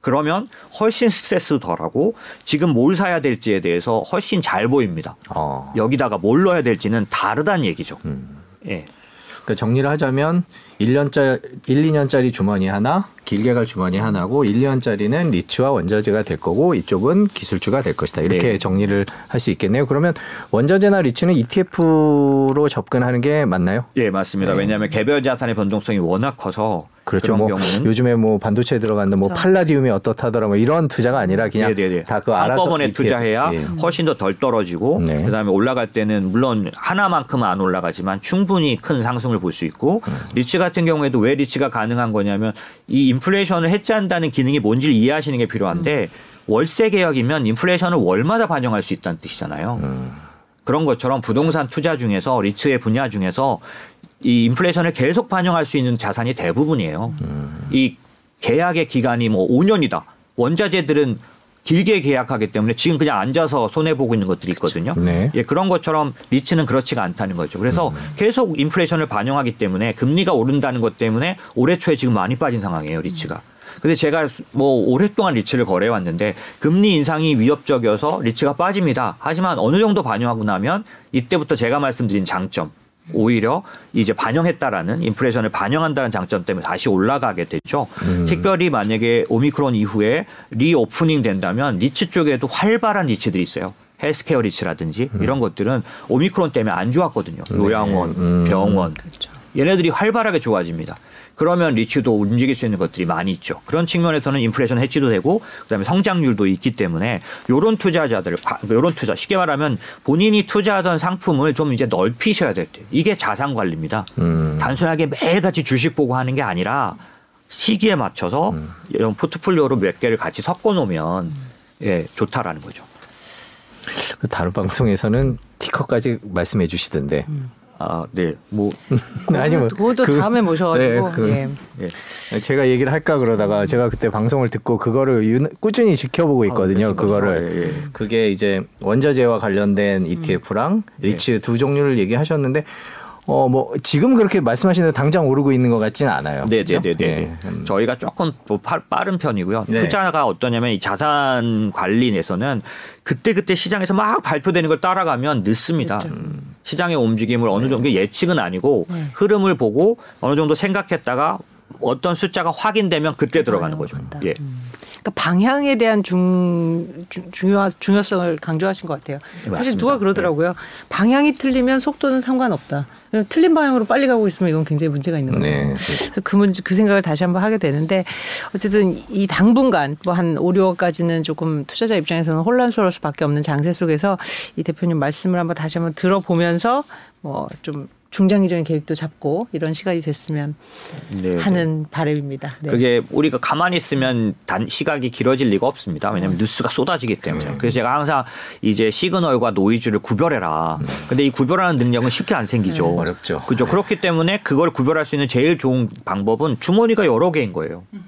그러면 훨씬 스트레스도 덜하고 지금 뭘 사야 될지에 대해서 훨씬 잘 보입니다. 어. 여기다가 뭘 넣어야 될지는 다르다는 얘기죠. 음. 예. 그러니까 정리를 하자면 일 년짜리, 일, 이 년짜리 주머니 하나, 길게 갈 주머니 하나고 일, 이 년짜리는 리츠와 원자재가 될 거고 이쪽은 기술주가 될 것이다. 이렇게 네. 정리를 할 수 있겠네요. 그러면 원자재나 리츠는 이티에프로 접근하는 게 맞나요? 예, 맞습니다. 네. 왜냐하면 개별 자산의 변동성이 워낙 커서 그렇죠. 뭐 경우는. 요즘에 뭐 반도체에 들어갔는데 뭐 그렇죠. 팔라디움이 어떻다더라 뭐 이런 투자가 아니라 그냥 다 그 알아서 한꺼번에 이티에프. 투자해야 네. 훨씬 더 덜 떨어지고 네. 그다음에 올라갈 때는 물론 하나만큼은 안 올라가지만 충분히 큰 상승을 볼 수 있고 음. 리츠가 같은 경우에도 왜 리츠가 가능한 거냐면 이 인플레이션을 해지한다는 기능이 뭔지를 이해하시는 게 필요한데 음. 월세 계약이면 인플레이션을 월마다 반영할 수 있다는 뜻이잖아요. 음. 그런 것처럼 부동산 투자 중에서 리츠의 분야 중에서 이 인플레이션을 계속 반영할 수 있는 자산이 대부분이에요. 음. 이 계약의 기간이 뭐 오 년이다. 원자재들은 길게 계약하기 때문에 지금 그냥 앉아서 손해보고 있는 것들이 있거든요. 네. 예, 그런 것처럼 리츠는 그렇지가 않다는 거죠. 그래서 음. 계속 인플레이션을 반영하기 때문에 금리가 오른다는 것 때문에 올해 초에 지금 많이 빠진 상황이에요. 리츠가. 음. 근데 제가 뭐 오랫동안 리츠를 거래해왔는데 금리 인상이 위협적이어서 리츠가 빠집니다. 하지만 어느 정도 반영하고 나면 이때부터 제가 말씀드린 장점. 오히려 이제 반영했다라는 인플레이션을 반영한다는 장점 때문에 다시 올라가게 됐죠. 음. 특별히 만약에 오미크론 이후에 리오프닝 된다면 리츠 쪽에도 활발한 리츠들이 있어요. 헬스케어 리츠라든지 음. 이런 것들은 오미크론 때문에 안 좋았거든요. 요양원, 네. 음. 병원. 그렇죠. 얘네들이 활발하게 좋아집니다. 그러면 리츠도 움직일 수 있는 것들이 많이 있죠. 그런 측면에서는 인플레이션 해치도 되고 그다음에 성장률도 있기 때문에 이런 투자자들, 이런 투자 쉽게 말하면 본인이 투자하던 상품을 좀 이제 넓히셔야 될 때, 이게 자산 관리입니다. 음. 단순하게 매일같이 주식 보고 하는 게 아니라 시기에 맞춰서 음. 이런 포트폴리오로 몇 개를 같이 섞어 놓으면 음. 예, 좋다라는 거죠. 다른 방송에서는 티커까지 말씀해 주시던데. 음. 아, 네. 뭐 아니면 그것도 그, 다음에 모셔가지고. 네, 그, 예. 예. 제가 얘기를 할까 그러다가 음. 제가 그때 방송을 듣고 그거를 유, 꾸준히 지켜보고 있거든요. 아, 그거를 예, 예. 그게 이제 원자재와 관련된 이티에프랑 음. 리츠 예. 두 종류를 얘기하셨는데. 어, 뭐 지금 그렇게 말씀하시는 당장 오르고 있는 것 같지는 않아요. 네, 네, 네, 네. 저희가 조금 뭐 빠른 편이고요. 네. 투자가 어떠냐면 이 자산 관리에서는 그때 그때 시장에서 막 발표되는 걸 따라가면 늦습니다. 그렇죠. 음. 시장의 움직임을 어느 정도 네. 예측은 아니고 네. 흐름을 보고 어느 정도 생각했다가 어떤 숫자가 확인되면 그때 들어가는 거죠. 예. 음. 그러니까 방향에 대한 중, 중, 중요, 중요성을 강조하신 것 같아요. 네, 사실 누가 그러더라고요. 네. 방향이 틀리면 속도는 상관없다. 틀린 방향으로 빨리 가고 있으면 이건 굉장히 문제가 있는 거죠. 네, 그래서 그 문제, 그 생각을 다시 한번 하게 되는데 어쨌든 이 당분간 뭐 한 오, 육월까지는 조금 투자자 입장에서는 혼란스러울 수밖에 없는 장세 속에서 이 대표님 말씀을 한번 다시 한번 들어보면서 뭐 좀 중장기적인 계획도 잡고 이런 시간이 됐으면 네, 하는 네. 바람입니다. 네. 그게 우리가 가만히 있으면 단 시각이 길어질 리가 없습니다. 왜냐하면 음. 뉴스가 쏟아지기 때문에. 음. 그래서 제가 항상 이제 시그널과 노이즈를 구별해라. 음. 근데 이 구별하는 능력은 쉽게 안 생기죠. 음. 어렵죠. 그죠. 네. 그렇기 때문에 그걸 구별할 수 있는 제일 좋은 방법은 주머니가 여러 개인 거예요. 음.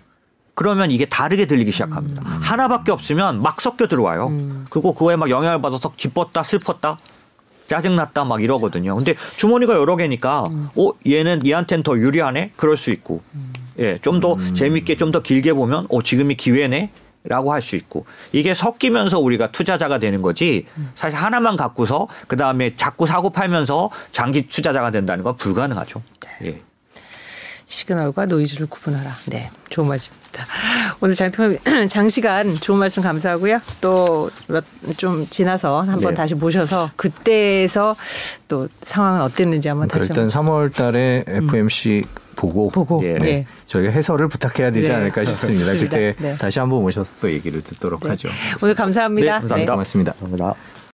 그러면 이게 다르게 들리기 시작합니다. 음. 하나밖에 없으면 막 섞여 들어와요. 음. 그리고 그거에 막 영향을 받아서 기뻤다 슬펐다. 짜증났다 막 이러거든요. 근데 주머니가 여러 개니까 음. 어 얘는 얘한테는 더 유리하네? 그럴 수 있고 음. 예, 좀 더 음. 재밌게 좀 더 길게 보면 어 지금이 기회네? 라고 할 수 있고 이게 섞이면서 우리가 투자자가 되는 거지 사실 하나만 갖고서 그다음에 자꾸 사고 팔면서 장기 투자자가 된다는 건 불가능하죠. 네. 예. 시그널과 노이즈를 구분하라. 네, 좋은 말씀입니다. 오늘 장, 장시간 좋은 말씀 감사하고요. 또 좀 지나서 한번 네. 다시 모셔서 그때에서 또 상황은 어땠는지 한번 다시 일단 한번. 삼월 달에 에프엠씨 음. 보고, 보고. 예. 네. 네. 저희가 해설을 부탁해야 되지 네. 않을까 싶습니다. 그때 네. 다시 한번 모셔서 또 얘기를 듣도록 네. 하죠. 오늘 감사합니다. 네, 감사합니다. 네. 고맙습니다. 감사합니다.